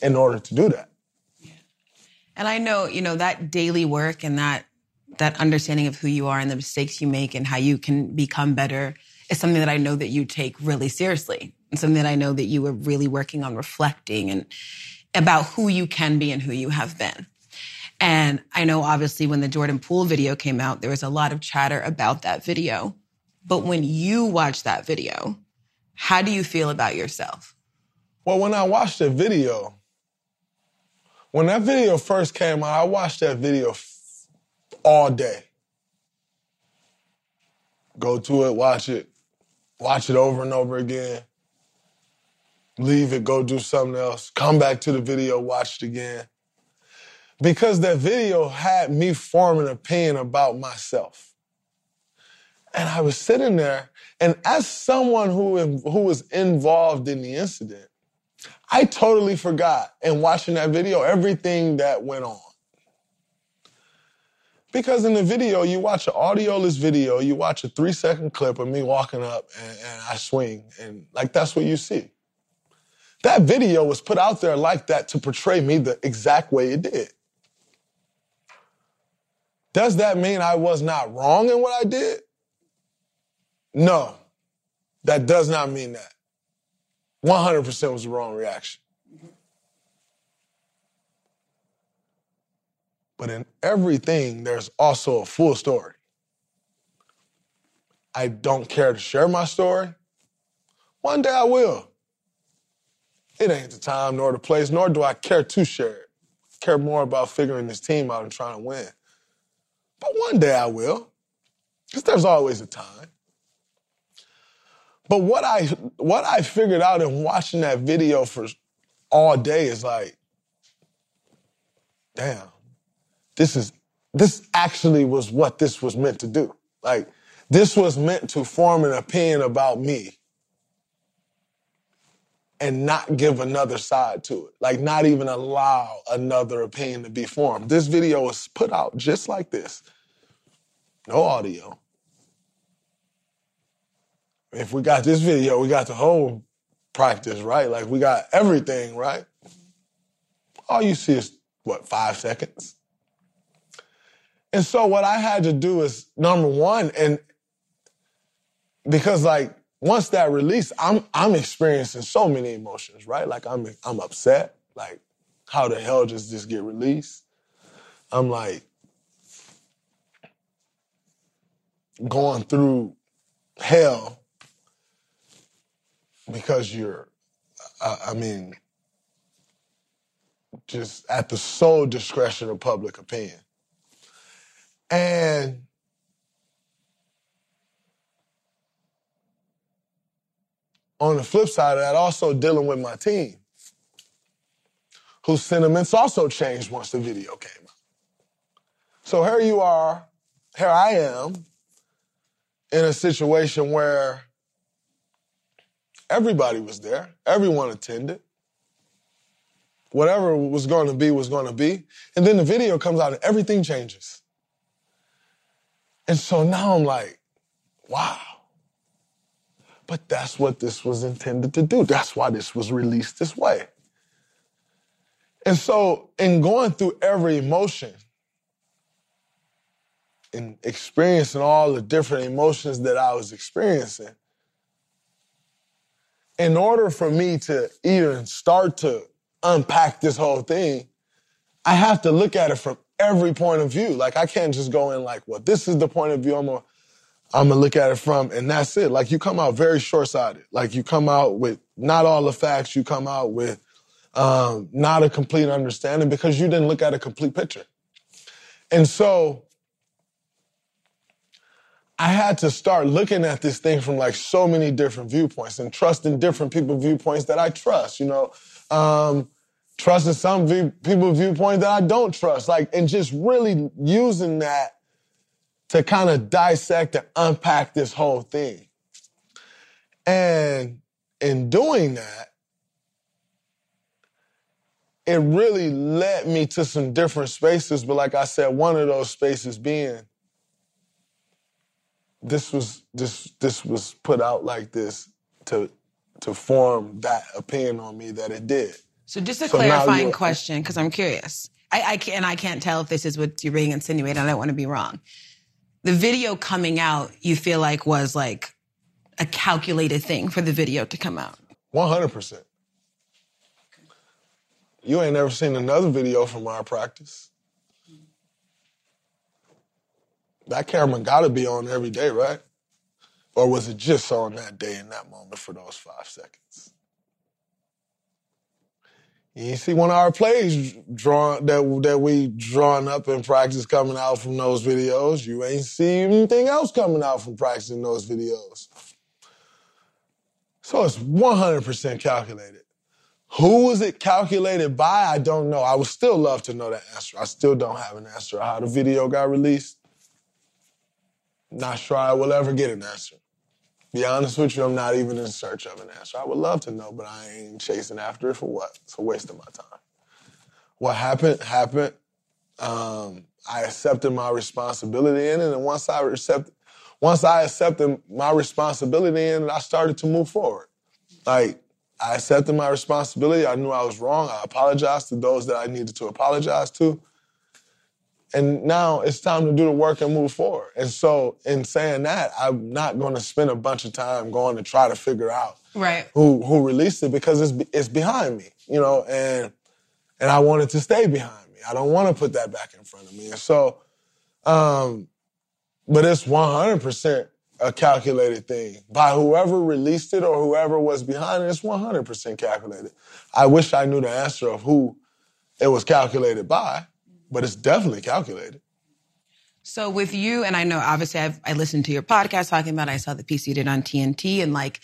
in order to do that. Yeah. And I know, you know, that daily work and that understanding of who you are and the mistakes you make and how you can become better is something that I know that you take really seriously. And something that I know that you were really working on reflecting and about who you can be and who you have been. And I know obviously when the Jordan Poole video came out, there was a lot of chatter about that video. But when you watch that video, how do you feel about yourself? Well, when I watched the video, when that video first came out, I watched that video all day. Go to it, watch it over and over again. Leave it, go do something else, come back to the video, watch it again. Because that video had me form an opinion about myself. And I was sitting there, and as someone who was involved in the incident, I totally forgot, in watching that video, everything that went on. Because in the video, you watch an audioless video, you watch a 3-second clip of me walking up, and I swing, and like that's what you see. That video was put out there like that to portray me the exact way it did. Does that mean I was not wrong in what I did? No, that does not mean that. 100% was the wrong reaction. But in everything, there's also a full story. I don't care to share my story. One day I will. It ain't the time nor the place, nor do I care to share it. I care more about figuring this team out and trying to win. But one day I will, because there's always a time. But what I figured out in watching that video for all day is like, damn, this actually was what this was meant to do. Like, this was meant to form an opinion about me. And not give another side to it. Like, not even allow another opinion to be formed. This video was put out just like this. No audio. If we got this video, we got the whole practice, right? Like, we got everything, right? All you see is, what, 5 seconds? And so what I had to do is, number one, and because, like, once that release, I'm experiencing so many emotions, right? Like, I'm upset. Like, how the hell does this get released? I'm, like, going through hell because you're, I mean, just at the sole discretion of public opinion. And on the flip side of that, also dealing with my team, whose sentiments also changed once the video came out. So here you are, here I am, in a situation where everybody was there, everyone attended. Whatever was going to be was going to be. And then the video comes out and everything changes. And so now I'm like, wow. But that's what this was intended to do. That's why this was released this way. And so in going through every emotion, and experiencing all the different emotions that I was experiencing, in order for me to even start to unpack this whole thing, I have to look at it from every point of view. Like, I can't just go in like, well, this is the point of view I'm gonna look at it from, and that's it. Like, you come out very short-sighted. Like, you come out with not all the facts. You come out with not a complete understanding because you didn't look at a complete picture. And so I had to start looking at this thing from like so many different viewpoints and trusting different people's viewpoints that I trust, you know, trusting some people's viewpoints that I don't trust, like, and just really using that to kind of dissect and unpack this whole thing. And in doing that, it really led me to some different spaces. But like I said, one of those spaces being, this was put out like this to form that opinion on me that it did. So just a clarifying question, because I'm curious. I can't tell if this is what you're being insinuating. I don't want to be wrong. The video coming out, you feel like was like a calculated thing for the video to come out? 100%. You ain't never seen another video from our practice. That camera gotta be on every day, right? Or was it just on that day in that moment for those 5 seconds? You see one of our plays drawn that we drawn up in practice coming out from those videos. You ain't seen anything else coming out from practicing those videos. So it's 100% calculated. Who was it calculated by? I don't know. I would still love to know that answer. I still don't have an answer on how the video got released. Not sure I will ever get an answer. Be honest with you, I'm not even in search of an answer. I would love to know, but I ain't chasing after it for what? It's a waste of my time. What happened, happened. I accepted my responsibility in it, and once I accepted my responsibility in it, I started to move forward. Like, I accepted my responsibility. I knew I was wrong. I apologized to those that I needed to apologize to. And now it's time to do the work and move forward. And so in saying that, I'm not going to spend a bunch of time going to try to figure out who released it, because it's behind me, you know, and I want it to stay behind me. I don't want to put that back in front of me. And so, but it's 100% a calculated thing. By whoever released it or whoever was behind it, it's 100% calculated. I wish I knew the answer of who it was calculated by. But it's definitely calculated. So with you, and I know obviously I listened to your podcast talking about, I saw the piece you did on TNT and like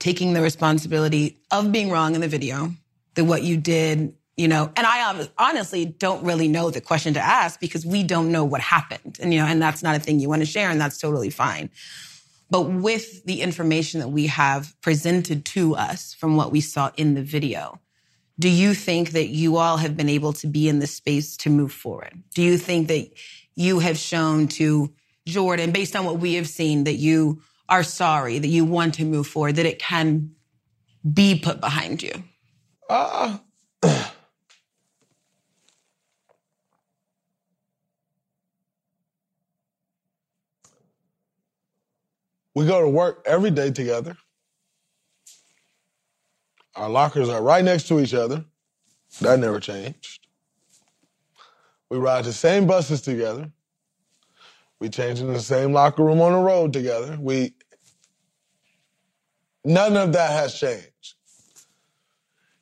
taking the responsibility of being wrong in the video, that what you did, you know, and I honestly don't really know the question to ask because we don't know what happened. And, you know, and that's not a thing you want to share, and that's totally fine. But with the information that we have presented to us from what we saw in the video, do you think that you all have been able to be in the space to move forward? Do you think that you have shown to Jordan, based on what we have seen, that you are sorry, that you want to move forward, that it can be put behind you? We go to work every day together. Our lockers are right next to each other. That never changed. We ride the same buses together. We change in the same locker room on the road together. None of that has changed.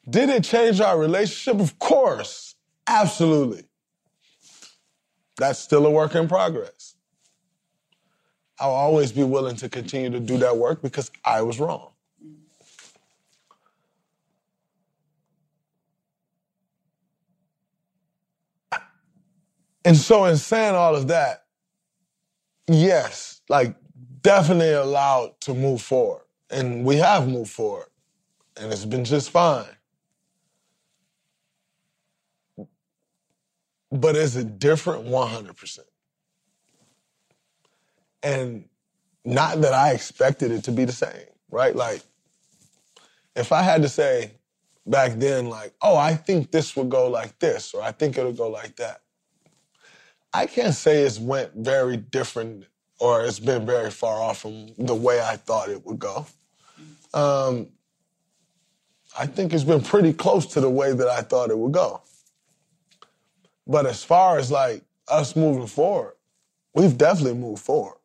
Did it change our relationship? Of course. Absolutely. That's still a work in progress. I'll always be willing to continue to do that work because I was wrong. And so in saying all of that, yes, like definitely allowed to move forward. And we have moved forward. And it's been just fine. But is it different? 100%. And not that I expected it to be the same, right? Like, if I had to say back then, like, oh, I think this would go like this, or I think it'll go like that. I can't say it's went very different or it's been very far off from the way I thought it would go. I think it's been pretty close to the way that I thought it would go. But as far as, like, us moving forward, we've definitely moved forward.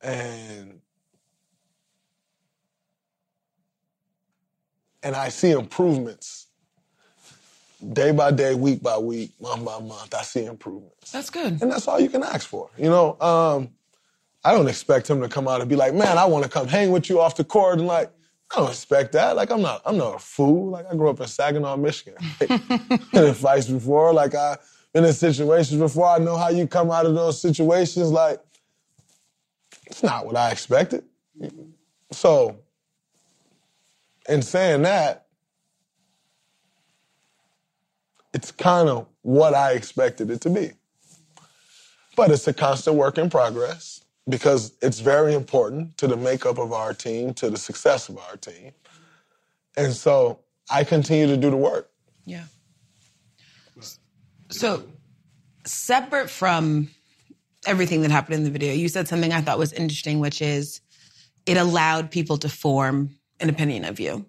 And I see improvements. Day by day, week by week, month by month, I see improvements. That's good. And that's all you can ask for. You know, I don't expect him to come out and be like, man, I want to come hang with you off the court. And, like, I don't expect that. Like, I'm not a fool. Like, I grew up in Saginaw, Michigan. Like, I've been in fights before. Like, I've been in situations before. I know how you come out of those situations. Like, it's not what I expected. So, in saying that, it's kind of what I expected it to be. But it's a constant work in progress because it's very important to the makeup of our team, to the success of our team. And so I continue to do the work. Yeah. So separate from everything that happened in the video, you said something I thought was interesting, which is it allowed people to form an opinion of you.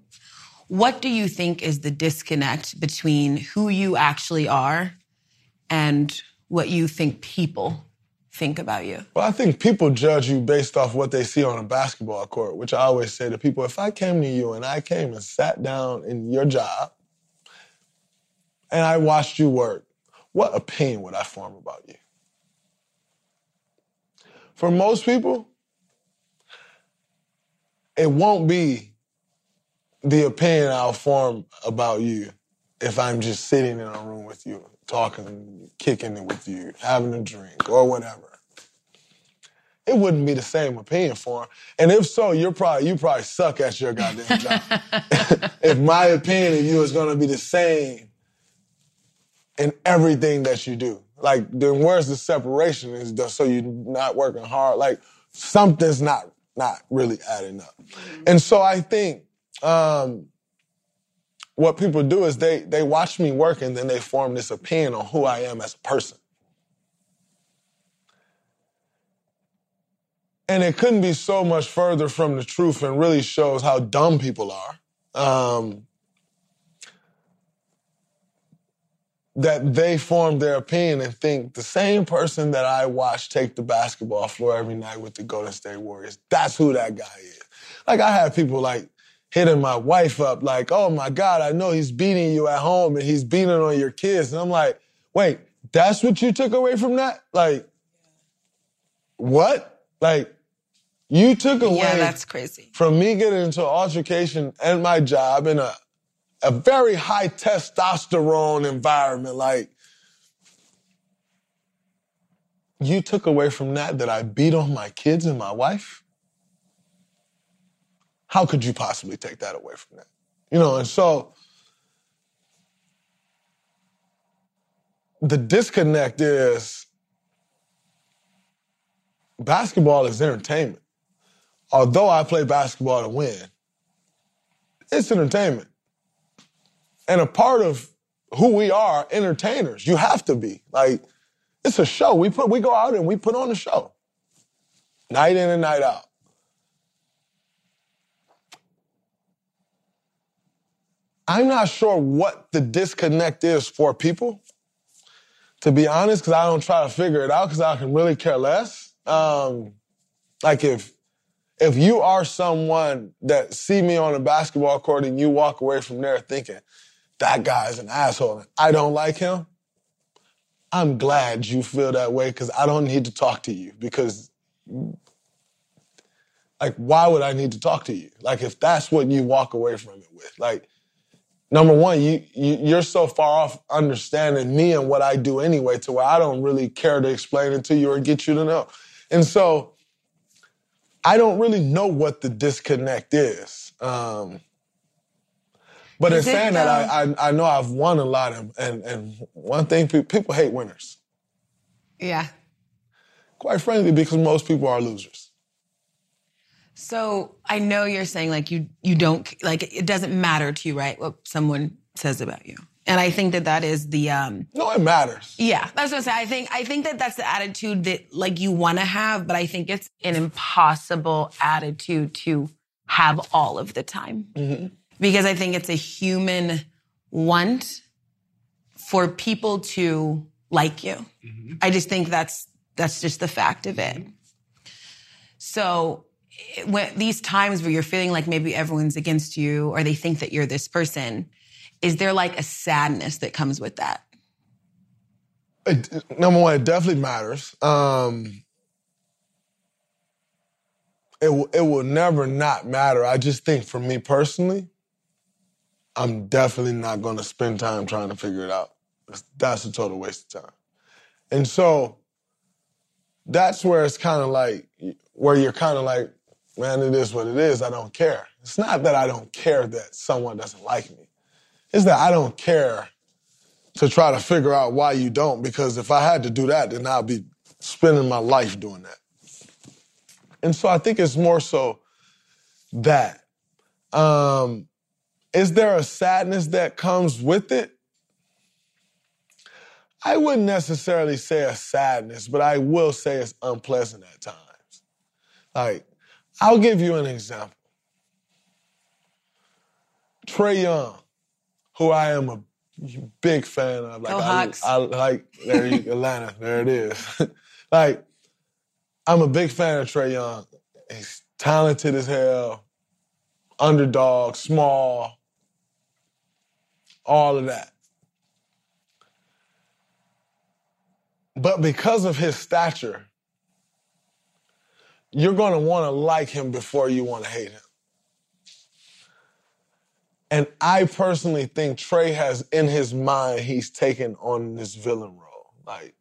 What do you think is the disconnect between who you actually are and what you think people think about you? Well, I think people judge you based off what they see on a basketball court, which I always say to people, if I came to you and I came and sat down in your job and I watched you work, what opinion would I form about you? For most people, it won't be the opinion I'll form about you if I'm just sitting in a room with you, talking, kicking it with you, having a drink or whatever. It wouldn't be the same opinion form. And if so, you probably suck at your goddamn job. If my opinion of you is going to be the same in everything that you do, like, then where's the separation? Is so you're not working hard. Like, something's not really adding up. And so I think what people do is they watch me work and then they form this opinion on who I am as a person. And it couldn't be so much further from the truth and really shows how dumb people are, that they form their opinion and think the same person that I watch take the basketball floor every night with the Golden State Warriors, that's who that guy is. Like, I have people like hitting my wife up like, oh, my God, I know he's beating you at home and he's beating on your kids. And I'm like, wait, that's what you took away from that? Like, what? Like, you took away that's crazy. From me getting into an altercation and my job in a very high testosterone environment. Like, you took away from that I beat on my kids and my wife? How could you possibly take that away from that? You know, and so the disconnect is basketball is entertainment. Although I play basketball to win, it's entertainment. And a part of who we are, entertainers, you have to be. Like, it's a show. We go out and we put on a show. Night in and night out. I'm not sure what the disconnect is for people, to be honest, because I don't try to figure it out because I can really care less. Like, if you are someone that see me on a basketball court and you walk away from there thinking, that guy's an asshole and I don't like him, I'm glad you feel that way because I don't need to talk to you because, like, why would I need to talk to you? Like, if that's what you walk away from it with, like, number one, you're so far off understanding me and what I do anyway to where I don't really care to explain it to you or get you to know. And so I don't really know what the disconnect is. But in saying that, I know I've won a lot. And one thing, people hate winners. Yeah. Quite frankly, because most people are losers. So I know you're saying, like, you don't, like, it doesn't matter to you, right, what someone says about you. And I think that that is the... No, it matters. Yeah, that's what I'm saying. I think that that's the attitude that, like, you want to have, but I think it's an impossible attitude to have all of the time. Mm-hmm. Because I think it's a human want for people to like you. Mm-hmm. I just think that's just the fact of it. So... when these times where you're feeling like maybe everyone's against you or they think that you're this person, is there like a sadness that comes with that? Number one, it definitely matters. It will never not matter. I just think for me personally, I'm definitely not going to spend time trying to figure it out. That's a total waste of time. And so that's where it's kind of like, where you're kind of like, man, it is what it is. I don't care. It's not that I don't care that someone doesn't like me. It's that I don't care to try to figure out why you don't, because if I had to do that, then I'd be spending my life doing that. And so I think it's more so that. Is there a sadness that comes with it? I wouldn't necessarily say a sadness, but I will say it's unpleasant at times. Like, I'll give you an example. Trae Young, who I am a big fan of. Like, I like there you, Atlanta. There it is. Like, I'm a big fan of Trae Young. He's talented as hell, underdog, small, all of that. But because of his stature, you're going to want to like him before you want to hate him. And I personally think Trae has in his mind he's taken on this villain role. Like,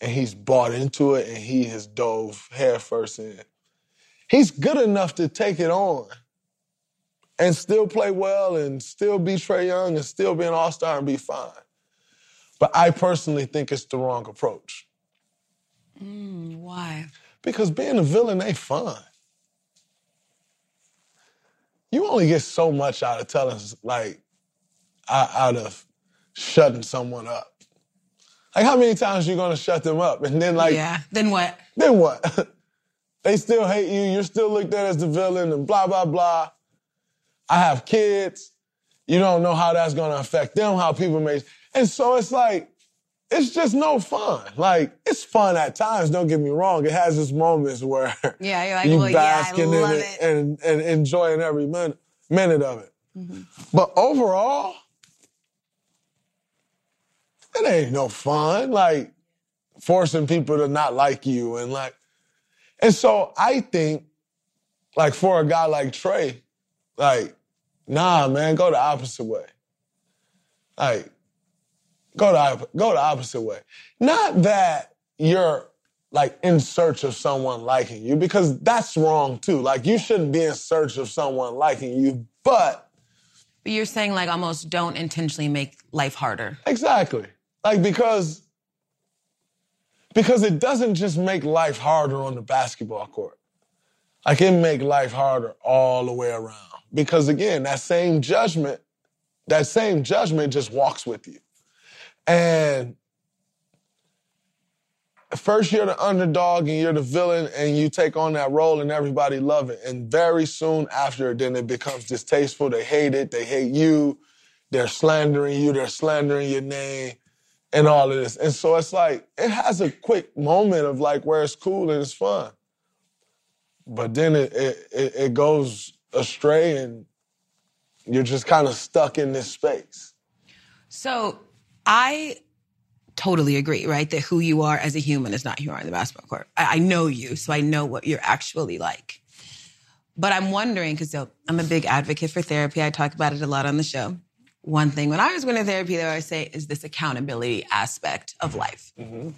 and he's bought into it and he has dove headfirst in. He's good enough to take it on and still play well and still be Trae Young and still be an all-star and be fine. But I personally think it's the wrong approach. Why? Because being a villain ain't fun. You only get so much out of shutting someone up. Like, how many times are you going to shut them up? And then, like... yeah, then what? Then what? They still hate you. You're still looked at as the villain and blah, blah, blah. I have kids. You don't know how that's going to affect them, how people may... And so it's like... it's just no fun. Like, it's fun at times, don't get me wrong. It has its moments where basking in it and enjoying every minute of it. Mm-hmm. But overall, it ain't no fun. Like, forcing people to not like you and like... and so I think, like, for a guy like Trae, like, nah, man, go the opposite way. Like... Go the opposite way. Not that you're, like, in search of someone liking you, because that's wrong, too. Like, you shouldn't be in search of someone liking you, but... but you're saying, like, almost don't intentionally make life harder. Exactly. Like, because it doesn't just make life harder on the basketball court. Like, it make life harder all the way around. Because, again, that same judgment just walks with you. And first you're the underdog and you're the villain and you take on that role and everybody love it. And very soon after, then it becomes distasteful. They hate it. They hate you. They're slandering you. They're slandering your name and all of this. And so it's like, it has a quick moment of like where it's cool and it's fun. But then it goes astray and you're just kind of stuck in this space. So... I totally agree, right? That who you are as a human is not who you are in the basketball court. I know you, so I know what you're actually like. But I'm wondering, because I'm a big advocate for therapy. I talk about it a lot on the show. One thing, when I was going to therapy, though, I say is this accountability aspect of life. Mm-hmm.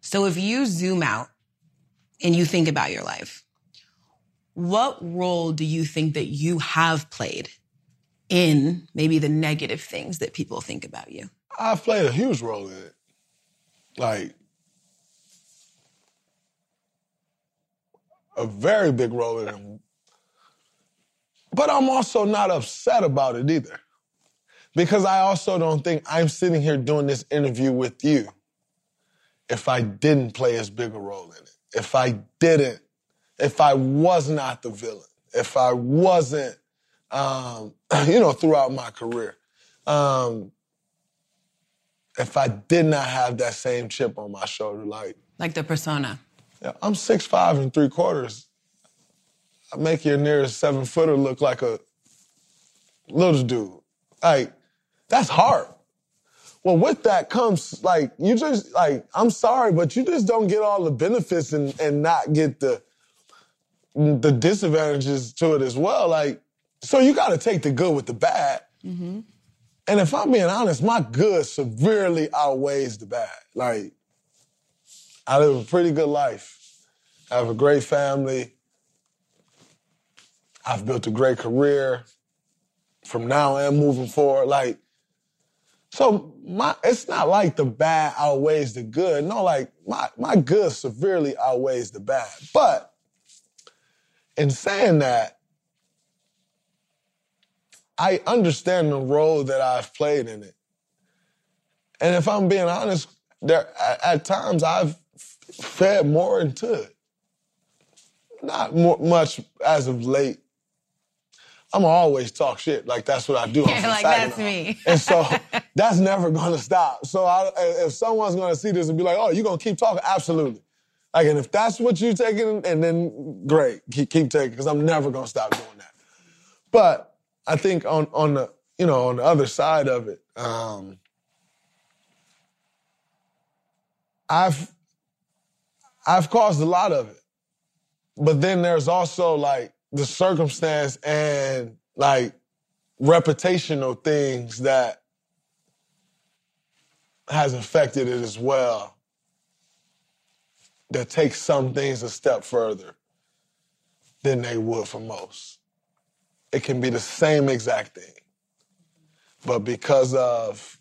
So if you zoom out and you think about your life, what role do you think that you have played in maybe the negative things that people think about you? I've played a huge role in it. Like, a very big role in it. But I'm also not upset about it either. Because I also don't think I'm sitting here doing this interview with you if I didn't play as big a role in it, if I didn't, if I was not the villain, if I wasn't, throughout my career, if I did not have that same chip on my shoulder, like the persona. Yeah, I'm 6'5" and 3/4. I make your nearest 7-footer look like a little dude. Like, that's hard. Well, with that comes, you just, I'm sorry, but you just don't get all the benefits and not get the disadvantages to it as well. So you got to take the good with the bad. Mm-hmm. And if I'm being honest, my good severely outweighs the bad. I live a pretty good life. I have a great family. I've built a great career from now on moving forward. It's not like the bad outweighs the good. No, my good severely outweighs the bad. But in saying that, I understand the role that I've played in it. And if I'm being honest, at times I've fed more into it. Not much as of late. I'm always talk shit. That's what I do. Yeah, that's me. And so that's never going to stop. So if someone's going to see this and be like, oh, you're going to keep talking? Absolutely. And if that's what you're taking, and then great, keep taking, because I'm never going to stop doing that. But I think on the other side of it, I've caused a lot of it, but then there's also the circumstance and reputational things that has affected it as well. That takes some things a step further than they would for most. It can be the same exact thing. But because of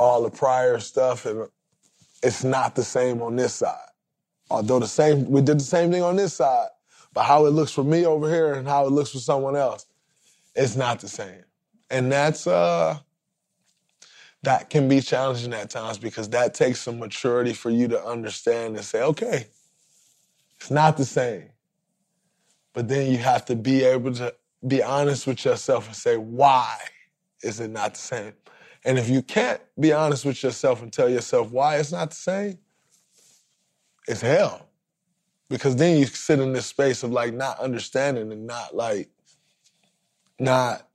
all the prior stuff, it's not the same on this side. Although we did the same thing on this side, but how it looks for me over here and how it looks for someone else, it's not the same. And that's, that can be challenging at times because that takes some maturity for you to understand and say, okay, it's not the same. But then you have to be able to be honest with yourself and say, why is it not the same? And if you can't be honest with yourself and tell yourself why it's not the same, it's hell. Because then you sit in this space of not understanding and not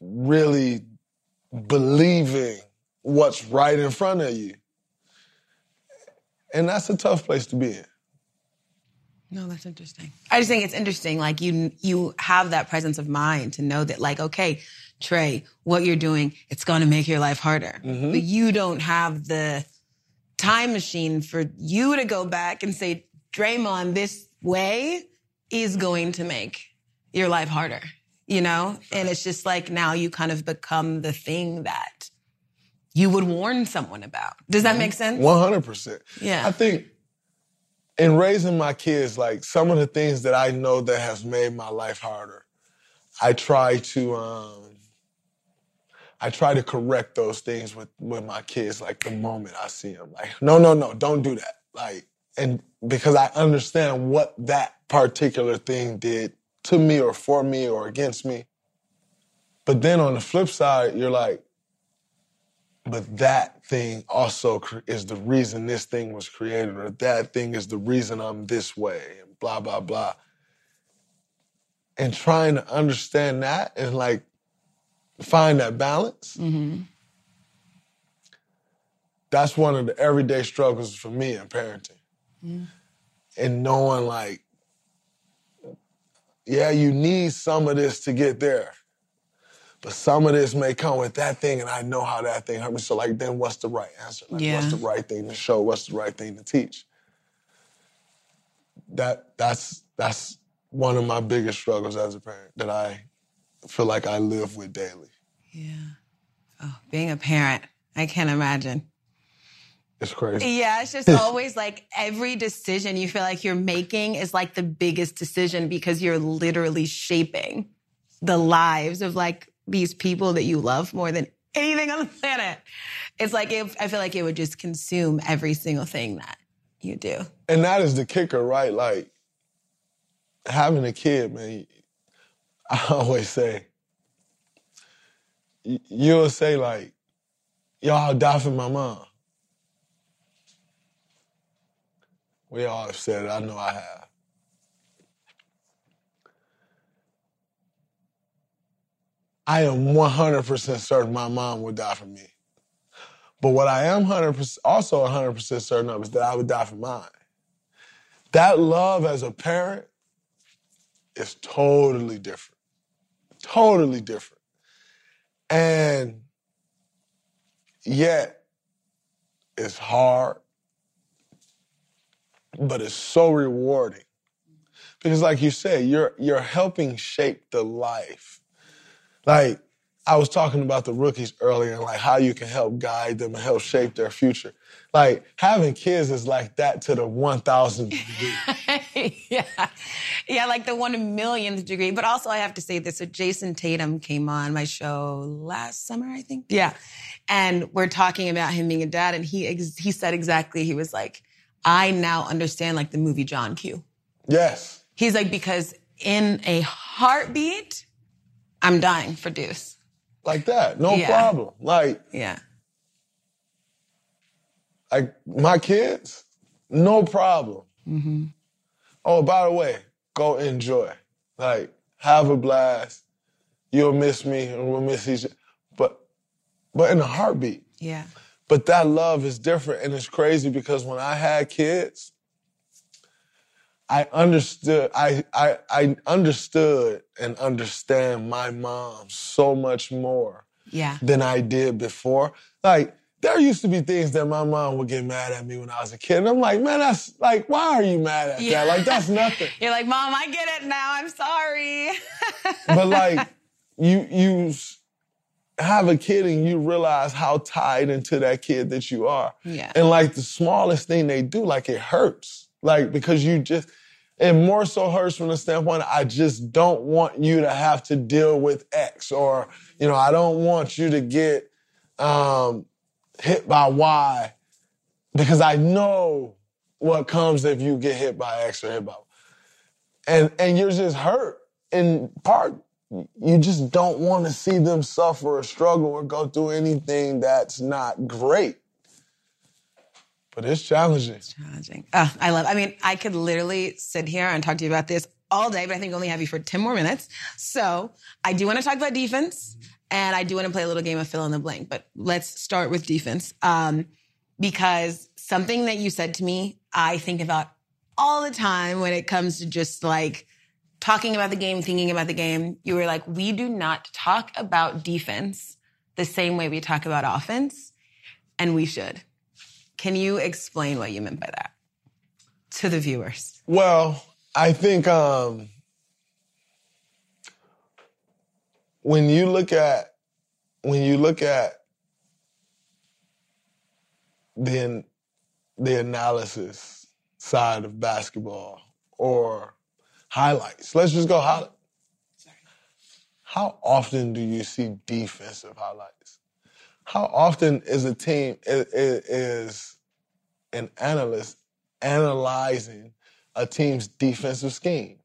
really believing what's right in front of you. And that's a tough place to be in. No, that's interesting. I just think it's interesting. You have that presence of mind to know that, okay, Trae, what you're doing, it's going to make your life harder. Mm-hmm. But you don't have the time machine for you to go back and say, Draymond, this way is going to make your life harder, Right. And it's just now you kind of become the thing that you would warn someone about. Does that make sense? 100%. Yeah. I think... in raising my kids, some of the things that I know that has made my life harder, I try to correct those things with my kids, the moment I see them. No, don't do that. And because I understand what that particular thing did to me or for me or against me. But then on the flip side, you're but that thing also is the reason this thing was created, or that thing is the reason I'm this way, and blah, blah, blah. And trying to understand that and, find that balance, mm-hmm. That's one of the everyday struggles for me in parenting. Mm. And knowing, you need some of this to get there. But some of this may come with that thing, and I know how that thing hurt me. So, then what's the right answer? What's the right thing to show? What's the right thing to teach? That's one of my biggest struggles as a parent that I feel I live with daily. Yeah. Oh, being a parent, I can't imagine. It's crazy. Yeah, it's just always every decision you feel you're making is the biggest decision because you're literally shaping the lives of these people that you love more than anything on the planet. It's like, I feel like it would just consume every single thing that you do. And that is the kicker, right? Like, having a kid, man, I always say, you'll say, like, y'all die for my mom. We all have said it. I know I have. I am 100% certain my mom would die for me. But what I am 100% certain of is that I would die for mine. That love as a parent is totally different. Totally different. And yet, it's hard, but it's so rewarding. Because like you said, you're helping shape the life. Like, I was talking about the rookies earlier, like how you can help guide them and help shape their future. Like, having kids is like that to the 1,000th degree. Yeah, like the 1,000,000th degree. But also I have to say this, so Jason Tatum came on my show last summer, I think. Yeah. And we're talking about him being a dad, and he said exactly, he was like, I now understand, like, the movie John Q. Yes. He's like, because in a heartbeat, I'm dying for Deuce. Like that, no problem. Like, yeah. Like, my kids, no problem. Mm-hmm. Oh, by the way, go enjoy. Like, have a blast. You'll miss me, and we'll miss each other. But in a heartbeat. Yeah. But that love is different, and it's crazy because when I had kids, I understood and understand my mom so much more than I did before. Like, there used to be things that my mom would get mad at me when I was a kid. And I'm like, man, that's like, why are you mad at that? Like, that's nothing. You're like, Mom, I get it now. I'm sorry. But like, you have a kid and you realize how tied into that kid that you are. Yeah. And like, the smallest thing they do, like, it hurts. Like, because you just, it more so hurts from the standpoint, I just don't want you to have to deal with X, or, you know, I don't want you to get hit by Y, because I know what comes if you get hit by X or hit by Y. And you're just hurt. In part, you just don't want to see them suffer or struggle or go through anything that's not great. But it's challenging. It's challenging. Oh, I mean, I could literally sit here and talk to you about this all day, but I think we only have you for 10 more minutes. So I do want to talk about defense, and I do want to play a little game of fill in the blank. But let's start with defense, because something that you said to me, I think about all the time when it comes to just like talking about the game, thinking about the game. You were like, we do not talk about defense the same way we talk about offense, and we should. Can you explain what you meant by that to the viewers? Well, I think when you look at the analysis side of basketball or highlights, let's just go highlight. How often do you see defensive highlights? How often is a team, is an analyst analyzing a team's defensive scheme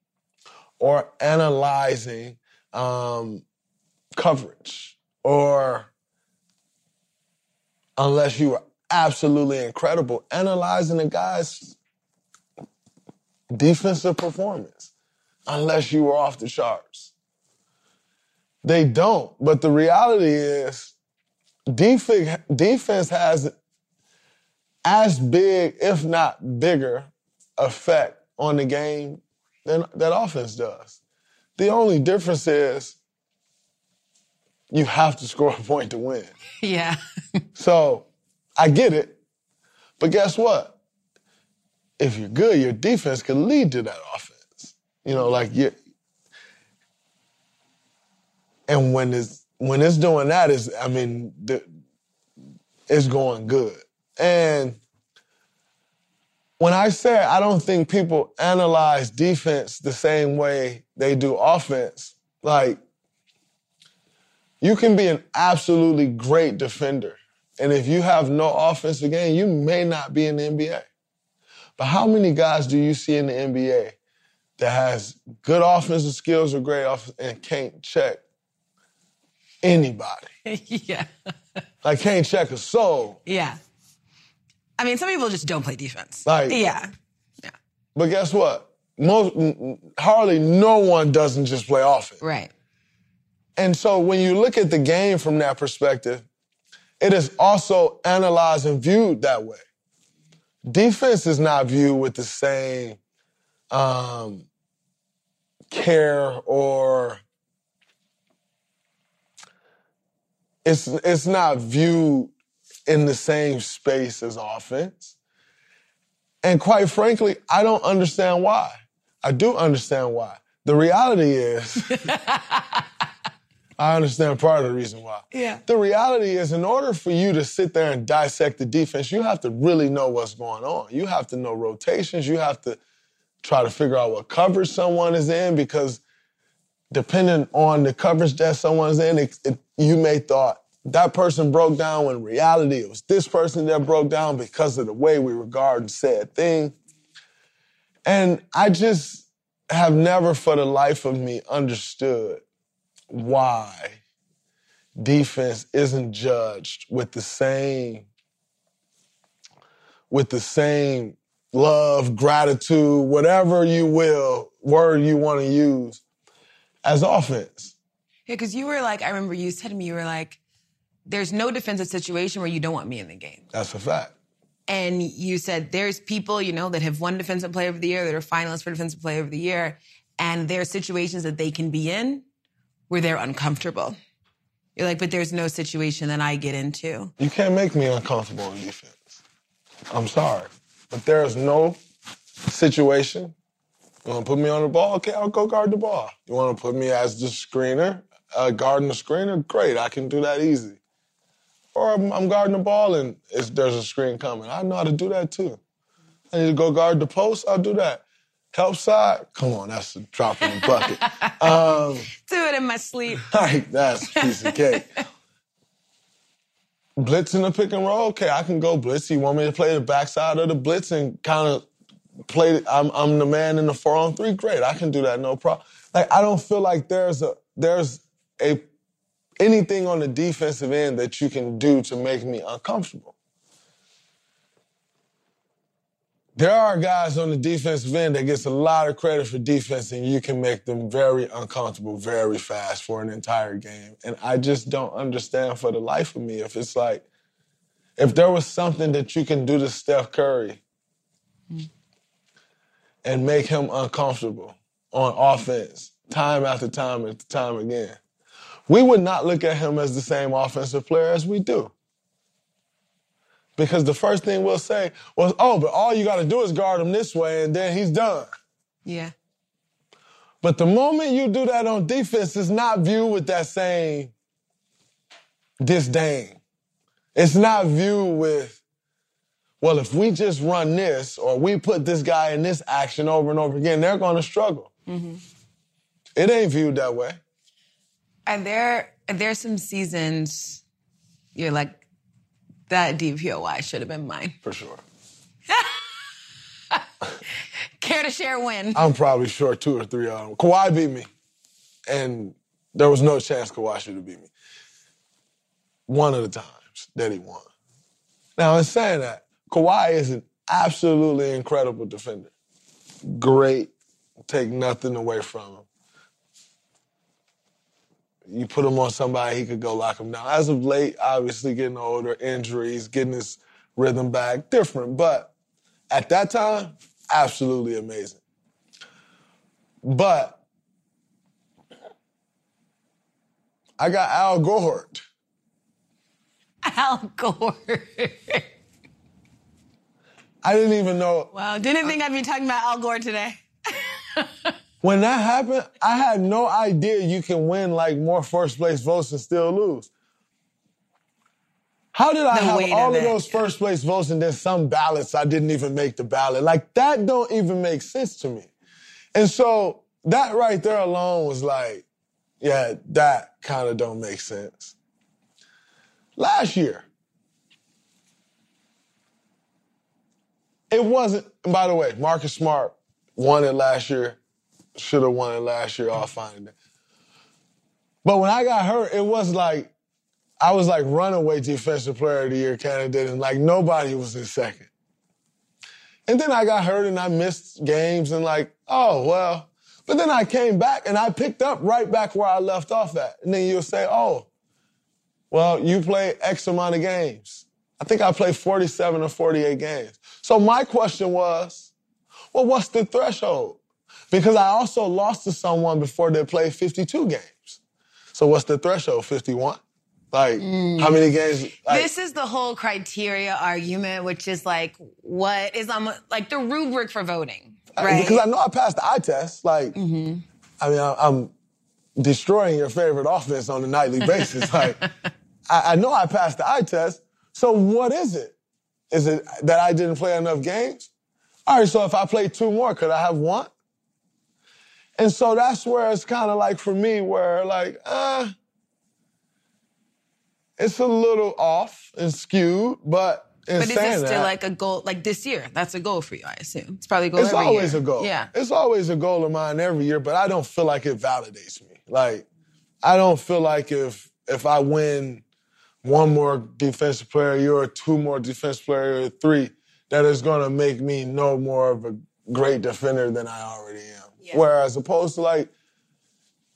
or analyzing coverage? Or, unless you are absolutely incredible, analyzing a guy's defensive performance, unless you are off the charts. They don't, but the reality is, defense has as big, if not bigger, effect on the game than that offense does. The only difference is you have to score a point to win. Yeah. So I get it, but guess what? If you're good, your defense can lead to that offense. You know, like, and when it's doing that, it's going good. And when I say I don't think people analyze defense the same way they do offense, like, You can be an absolutely great defender, and if you have no offensive game, you may not be in the NBA. But how many guys do you see in the NBA that has good offensive skills or great offense and can't check anybody? Yeah. Like, can't check a soul. Yeah. I mean, some people just don't play defense. Like, yeah. Yeah. But guess what? Hardly no one doesn't just play offense. Right. And so when you look at the game from that perspective, it is also analyzed and viewed that way. Defense is not viewed with the same care, or it's not viewed in the same space as offense. And quite frankly, I don't understand why. I do understand why. The reality is... I understand part of the reason why. Yeah. The reality is, in order for you to sit there and dissect the defense, you have to really know what's going on. You have to know rotations. You have to try to figure out what coverage someone is in, because depending on the coverage that someone's in, you may thought that person broke down, when in reality it was this person that broke down because of the way we regard said thing. And I just have never for the life of me understood why defense isn't judged with the same love, gratitude, whatever you will, word you want to use, as offense. Yeah, because you were like, I remember you said to me, you were like, there's no defensive situation where you don't want me in the game. That's a fact. And you said there's people, you know, that have won Defensive Player of the Year, that are finalists for Defensive Player of the Year, and there are situations that they can be in where they're uncomfortable. You're like, but there's no situation that I get into. You can't make me uncomfortable on defense. I'm sorry. But there is no situation. You want to put me on the ball? Okay, I'll go guard the ball. You want to put me as the screener, guarding the screener? Great, I can do that easy. Or I'm guarding the ball and there's a screen coming. I know how to do that too. I need to go guard the post? I'll do that. Help side? Come on, that's a drop in the bucket. Do it in my sleep. Like, that's a piece of cake. Blitzing the pick and roll? Okay, I can go blitz. You want me to play the backside of the blitz and kind of play, I'm the man in the 4-on-3? Great, I can do that, no problem. Like, I don't feel like there's anything on the defensive end that you can do to make me uncomfortable. There are guys on the defensive end that gets a lot of credit for defense, and you can make them very uncomfortable very fast for an entire game. And I just don't understand for the life of me if it's like, if there was something that you can do to Steph Curry and make him uncomfortable on offense time after time and time again, we would not look at him as the same offensive player as we do. Because the first thing we'll say was, oh, but all you got to do is guard him this way, and then he's done. Yeah. But the moment you do that on defense, it's not viewed with that same disdain. It's not viewed with, well, if we just run this or we put this guy in this action over and over again, they're going to struggle. Mm-hmm. It ain't viewed that way. Are there some seasons you're like, that DPOY should have been mine? For sure. Care to share when? I'm probably sure 2 or 3 of them. Kawhi beat me, and there was no chance Kawhi should have beat me. One of the times that he won. Now, in saying that, Kawhi is an absolutely incredible defender. Great. Take nothing away from him. You put him on somebody, he could go lock him down. As of late, obviously getting older, injuries, getting his rhythm back, different. But at that time, absolutely amazing. But I got Al Gore. Al Gore. I didn't even know. Wow, didn't think I'd be talking about Al Gore today. When that happened, I had no idea you can win, like, more first-place votes and still lose. How did I have all of those first-place votes and then some ballots I didn't even make the ballot? Like, that don't even make sense to me. And so that right there alone was like, Yeah, that kind of don't make sense. Last year, it wasn't, by the way, Marcus Smart won it last year, should have won it last year, I'll find it. But when I got hurt, it was like, I was like runaway defensive player of the year candidate, and like nobody was in second. And then I got hurt and I missed games and like, oh, well. But then I came back and I picked up right back where I left off at. And then you'll say, oh, well, you played X amount of games. I think I played 47 or 48 games. So my question was, well, what's the threshold? Because I also lost to someone before they played 52 games. So what's the threshold, 51? Like, how many games? Like, this is the whole criteria argument, which is like, what is, like, the rubric for voting, right? Because I know I passed the eye test. Like, I mean, I'm destroying your favorite offense on a nightly basis. Like, I know I passed the eye test. So what is it? Is it that I didn't play enough games? All right, so if I play two more, could I have one? And so that's where it's kind of like for me where like, it's a little off and skewed, but in saying that. But is it still like a goal? Like this year, that's a goal for you, I assume. It's probably a goal every year. It's always a goal. Yeah. It's always a goal of mine every year, but I don't feel like it validates me. Like, I don't feel like if I win one more defensive player a year or two more defensive player or three, that is going to make me no more of a great defender than I already am. Yeah. Whereas opposed to like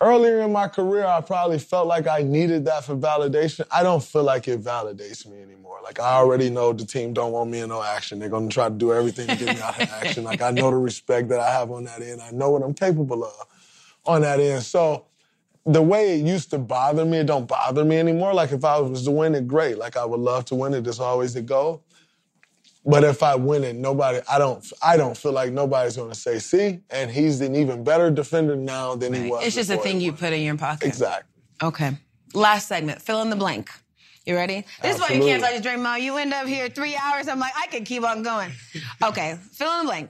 earlier in my career, I probably felt like I needed that for validation. I don't feel like it validates me anymore. Like I already know the team don't want me in no action. They're going to try to do everything to get me out of action. Like I know the respect that I have on that end. I know what I'm capable of on that end. So the way it used to bother me, it don't bother me anymore. Like, if I was to win it, great. Like, I would love to win it. It's always the goal. But if I win it, nobody, I don't feel like nobody's going to say, see, and he's an even better defender now than he was. It's just a thing you put in your pocket. Exactly. Okay. Last segment, fill in the blank. You ready? This is why you can't touch Draymond. You end up here 3 hours. I'm like, I could keep on going. Okay. Fill in the blank.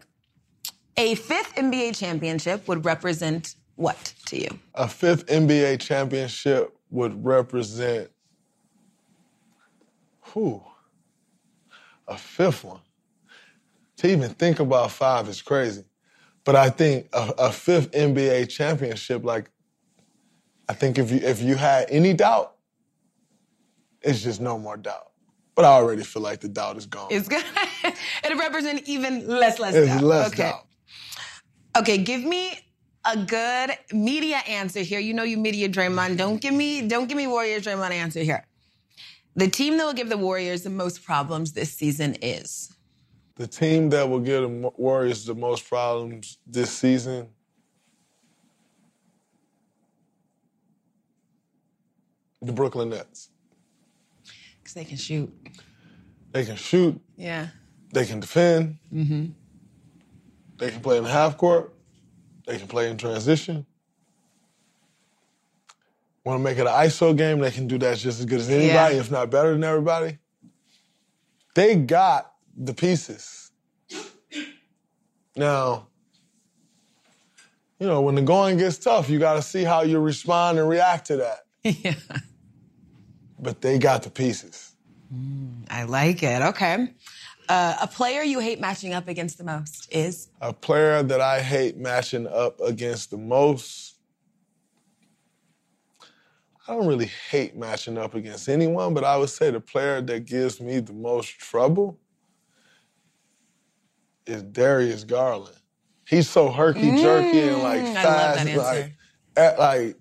A fifth NBA championship would represent what to you? A fifth NBA championship would represent who? A fifth one. To even think about five is crazy. But I think a fifth NBA championship, like, I think if you had any doubt, it's just no more doubt. But I already feel like the doubt is gone. It's good. It'll represent even less doubt. It's less doubt. Okay, give me a good media answer here. You know you media Draymond. Don't give me Warriors Draymond answer here. The team that will give the Warriors the most problems this season is? The team that will give the Warriors the most problems this season? The Brooklyn Nets. Because they can shoot. They can shoot. Yeah. They can defend. Mm-hmm. They can play in the half court. They can play in transition. Want to make it an ISO game? They can do that just as good as anybody, if not better than everybody. They got the pieces. Now, you know, when the going gets tough, you got to see how you respond and react to that. Yeah. But they got the pieces. I like it. Okay. A player you hate matching up against the most is? A player that I hate matching up against the most. I don't really hate matching up against anyone, but I would say the player that gives me the most trouble is Darius Garland. He's so herky-jerky and, like, fast. I love that answer. Like,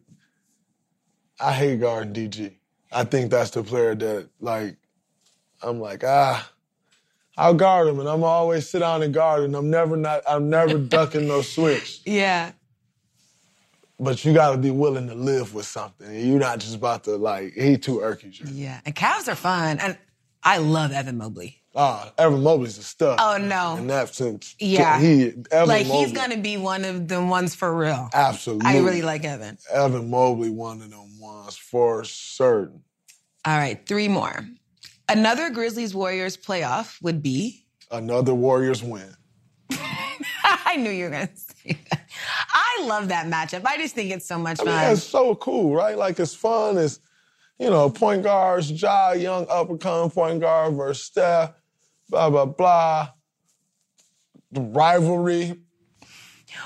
I hate guarding DG. I think that's the player that, like, I'm like, I'll guard him, and I'm always sit down and guard him. I'm never ducking no switch. Yeah. But you got to be willing to live with something. You're not just about to, like, he too irky-jerky. Yeah, and Cavs are fun. And I love Evan Mobley. Evan Mobley's a stud. Oh, no. In that sense. Yeah. Evan Mobley, he's going to be one of them ones for real. Absolutely. I really like Evan. Evan Mobley, one of them ones for certain. All right, three more. Another Grizzlies-Warriors playoff would be? Another Warriors win. I knew you were going to say that. I I love that matchup. I just think it's so much fun. Yeah, it's so cool, right? Like, it's fun. It's, you know, point guards, Ja, young up-and-coming point guard versus Steph, blah, blah, blah. The rivalry.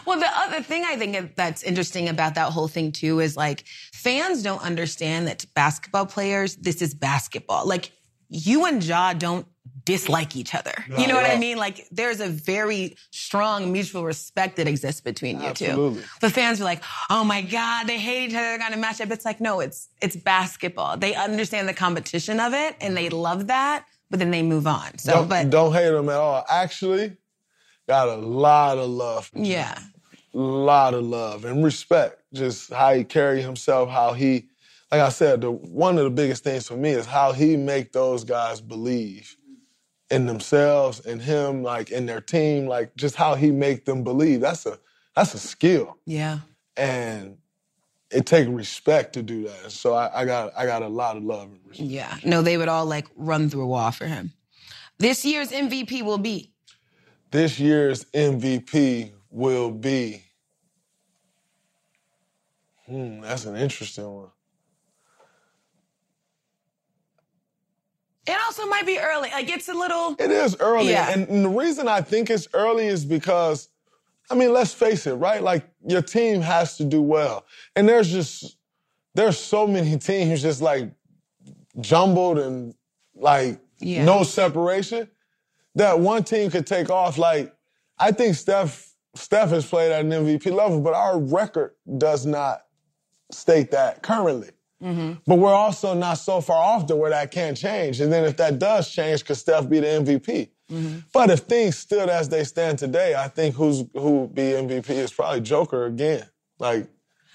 Well, the other thing I think that's interesting about that whole thing, too, is, like, fans don't understand that basketball players, this is basketball. Like, you and Ja don't dislike each other. No, you know what I mean? Like, there's a very strong mutual respect that exists between you two. The fans are like, oh, my God, they hate each other. They're going to match up. It's like, no, it's basketball. They understand the competition of it, and they love that, but then they move on. So, don't hate them at all. Actually, got a lot of love. Yeah. A lot of love and respect. Just how he carries himself, how he, like I said, one of the biggest things for me is how he make those guys believe in themselves and him, like in their team, like just how he make them believe. That's a skill. Yeah. And it takes respect to do that. So I got a lot of love and respect. Yeah. No, they would all like run through a wall for him. This year's MVP will be? This year's MVP will be, that's an interesting one. It also might be early. Like, it's a little... It is early. Yeah. And the reason I think it's early is because, I mean, let's face it, right? Like, your team has to do well. And there's so many teams just, like, jumbled and, like, no separation. That one team could take off. Like, I think Steph has played at an MVP level, but our record does not state that currently. Mm-hmm. But we're also not so far off to where that can't change. And then if that does change, could Steph be the MVP? Mm-hmm. But if things stood as they stand today, I think who would be MVP is probably Joker again. Like,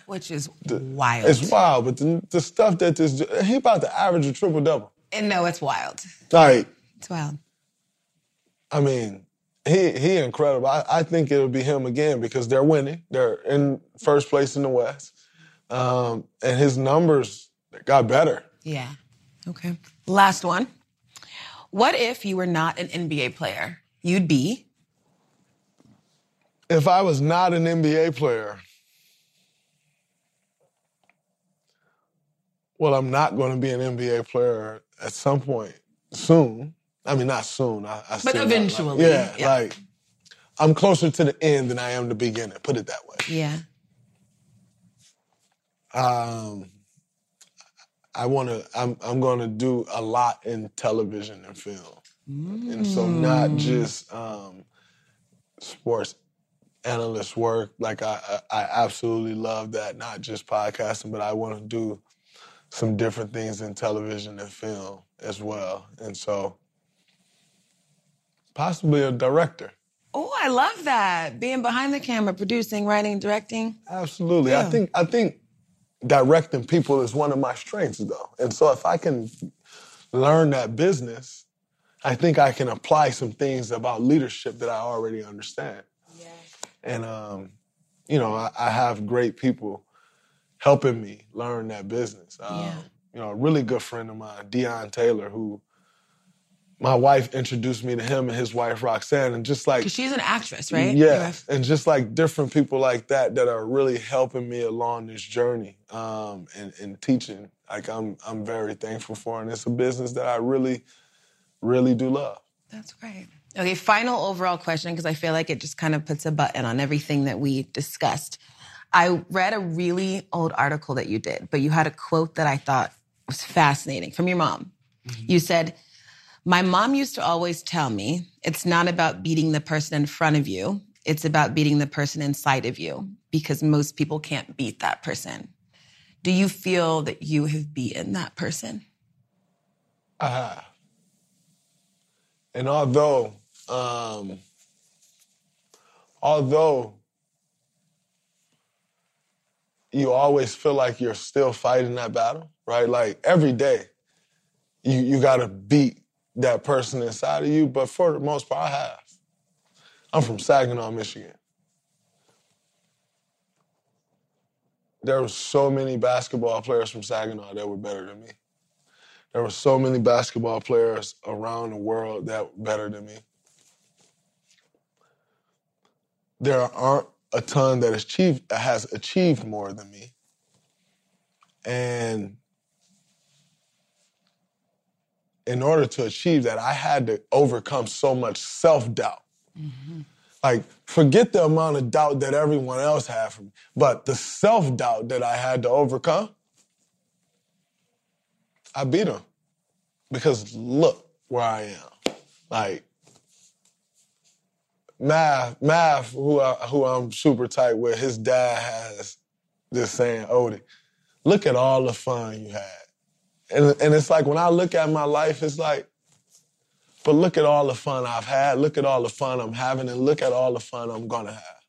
which is wild. It's wild. But the stuff that this... He about to average a triple-double. And no, it's wild. Like... It's wild. I mean, he incredible. I think it'll be him again because they're winning. They're in first place in the West. And his numbers got better. Yeah. Okay. Last one. What if you were not an NBA player? You'd be? If I was not an NBA player, well, I'm not going to be an NBA player at some point soon. I mean, not soon. But eventually. Like, I'm closer to the end than I am the beginning. Put it that way. Yeah. I'm going to do a lot in television and film. And so not just sports analyst work. Like, I absolutely love that. Not just podcasting, but I want to do some different things in television and film as well. And so... Possibly a director. Oh, I love that. Being behind the camera, producing, writing, directing. Absolutely. Yeah. I think directing people is one of my strengths, though. And so if I can learn that business, I think I can apply some things about leadership that I already understand. Yeah. And, you know, I have great people helping me learn that business. You know, a really good friend of mine, Deion Taylor, who... My wife introduced me to him and his wife, Roxanne, and just like... Because she's an actress, right? Yeah, and just like different people like that are really helping me along this journey and teaching. Like, I'm very thankful for, and it's a business that I really, really do love. That's great. Okay, final overall question, because I feel like it just kind of puts a button on everything that we discussed. I read a really old article that you did, but you had a quote that I thought was fascinating from your mom. Mm-hmm. You said... My mom used to always tell me, it's not about beating the person in front of you. It's about beating the person inside of you because most people can't beat that person. Do you feel that you have beaten that person? I have. And although you always feel like you're still fighting that battle, right? Like every day you got to beat that person inside of you, but for the most part, I have. I'm from Saginaw, Michigan. There were so many basketball players from Saginaw that were better than me. There were so many basketball players around the world that were better than me. There aren't a ton that has achieved more than me. And in order to achieve that, I had to overcome so much self-doubt. Mm-hmm. Like, forget the amount of doubt that everyone else had for me, but the self-doubt that I had to overcome, I beat him. Because look where I am. Like, Math, who I'm super tight with, his dad has this saying, Odie, look at all the fun you had. And it's like, when I look at my life, it's like, but look at all the fun I've had, look at all the fun I'm having, and look at all the fun I'm gonna have.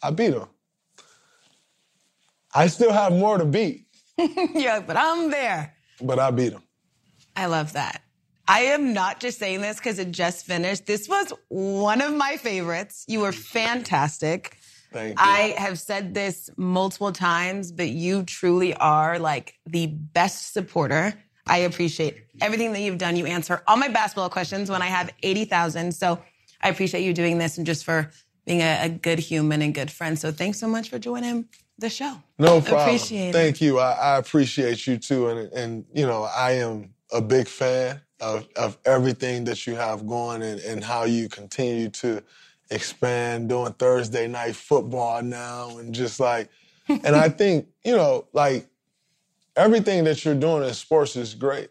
I beat him. I still have more to beat. Yeah, but I'm there. But I beat him. I love that. I am not just saying this because it just finished. This was one of my favorites. You were fantastic. Thank you. I have said this multiple times, but you truly are like the best supporter. I appreciate everything that you've done. You answer all my basketball questions when I have 80,000. So I appreciate you doing this and just for being a good human and good friend. So thanks so much for joining the show. No problem. Appreciate it. Thank you. I appreciate you too. And you know, I am a big fan of everything that you have going and how you continue to expand, doing Thursday night football now and just like, and I think, you know, like everything that you're doing in sports is great.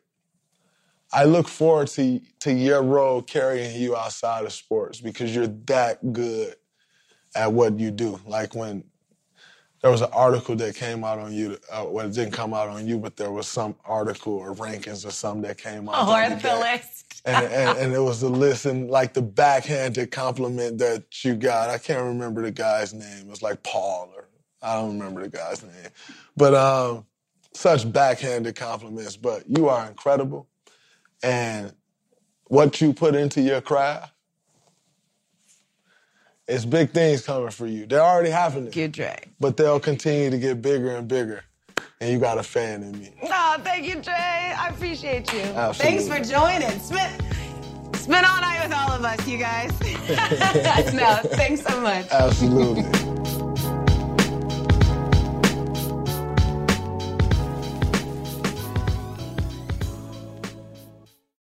I look forward to your role carrying you outside of sports because you're that good at what you do. Like when there was an article that came out on you. Well, it didn't come out on you, but there was some article or rankings or something that came out. Or the list. and it was the list and like the backhanded compliment that you got. I can't remember the guy's name. It was like Paul or I don't remember the guy's name. But such backhanded compliments. But you are incredible. And what you put into your craft, it's big things coming for you. They're already happening. Good, Dre. But they'll continue to get bigger and bigger. And you got a fan in me. Oh, thank you, Dre. I appreciate you. Absolutely. Thanks for joining. Spent all night with all of us, you guys. No, thanks so much. Absolutely.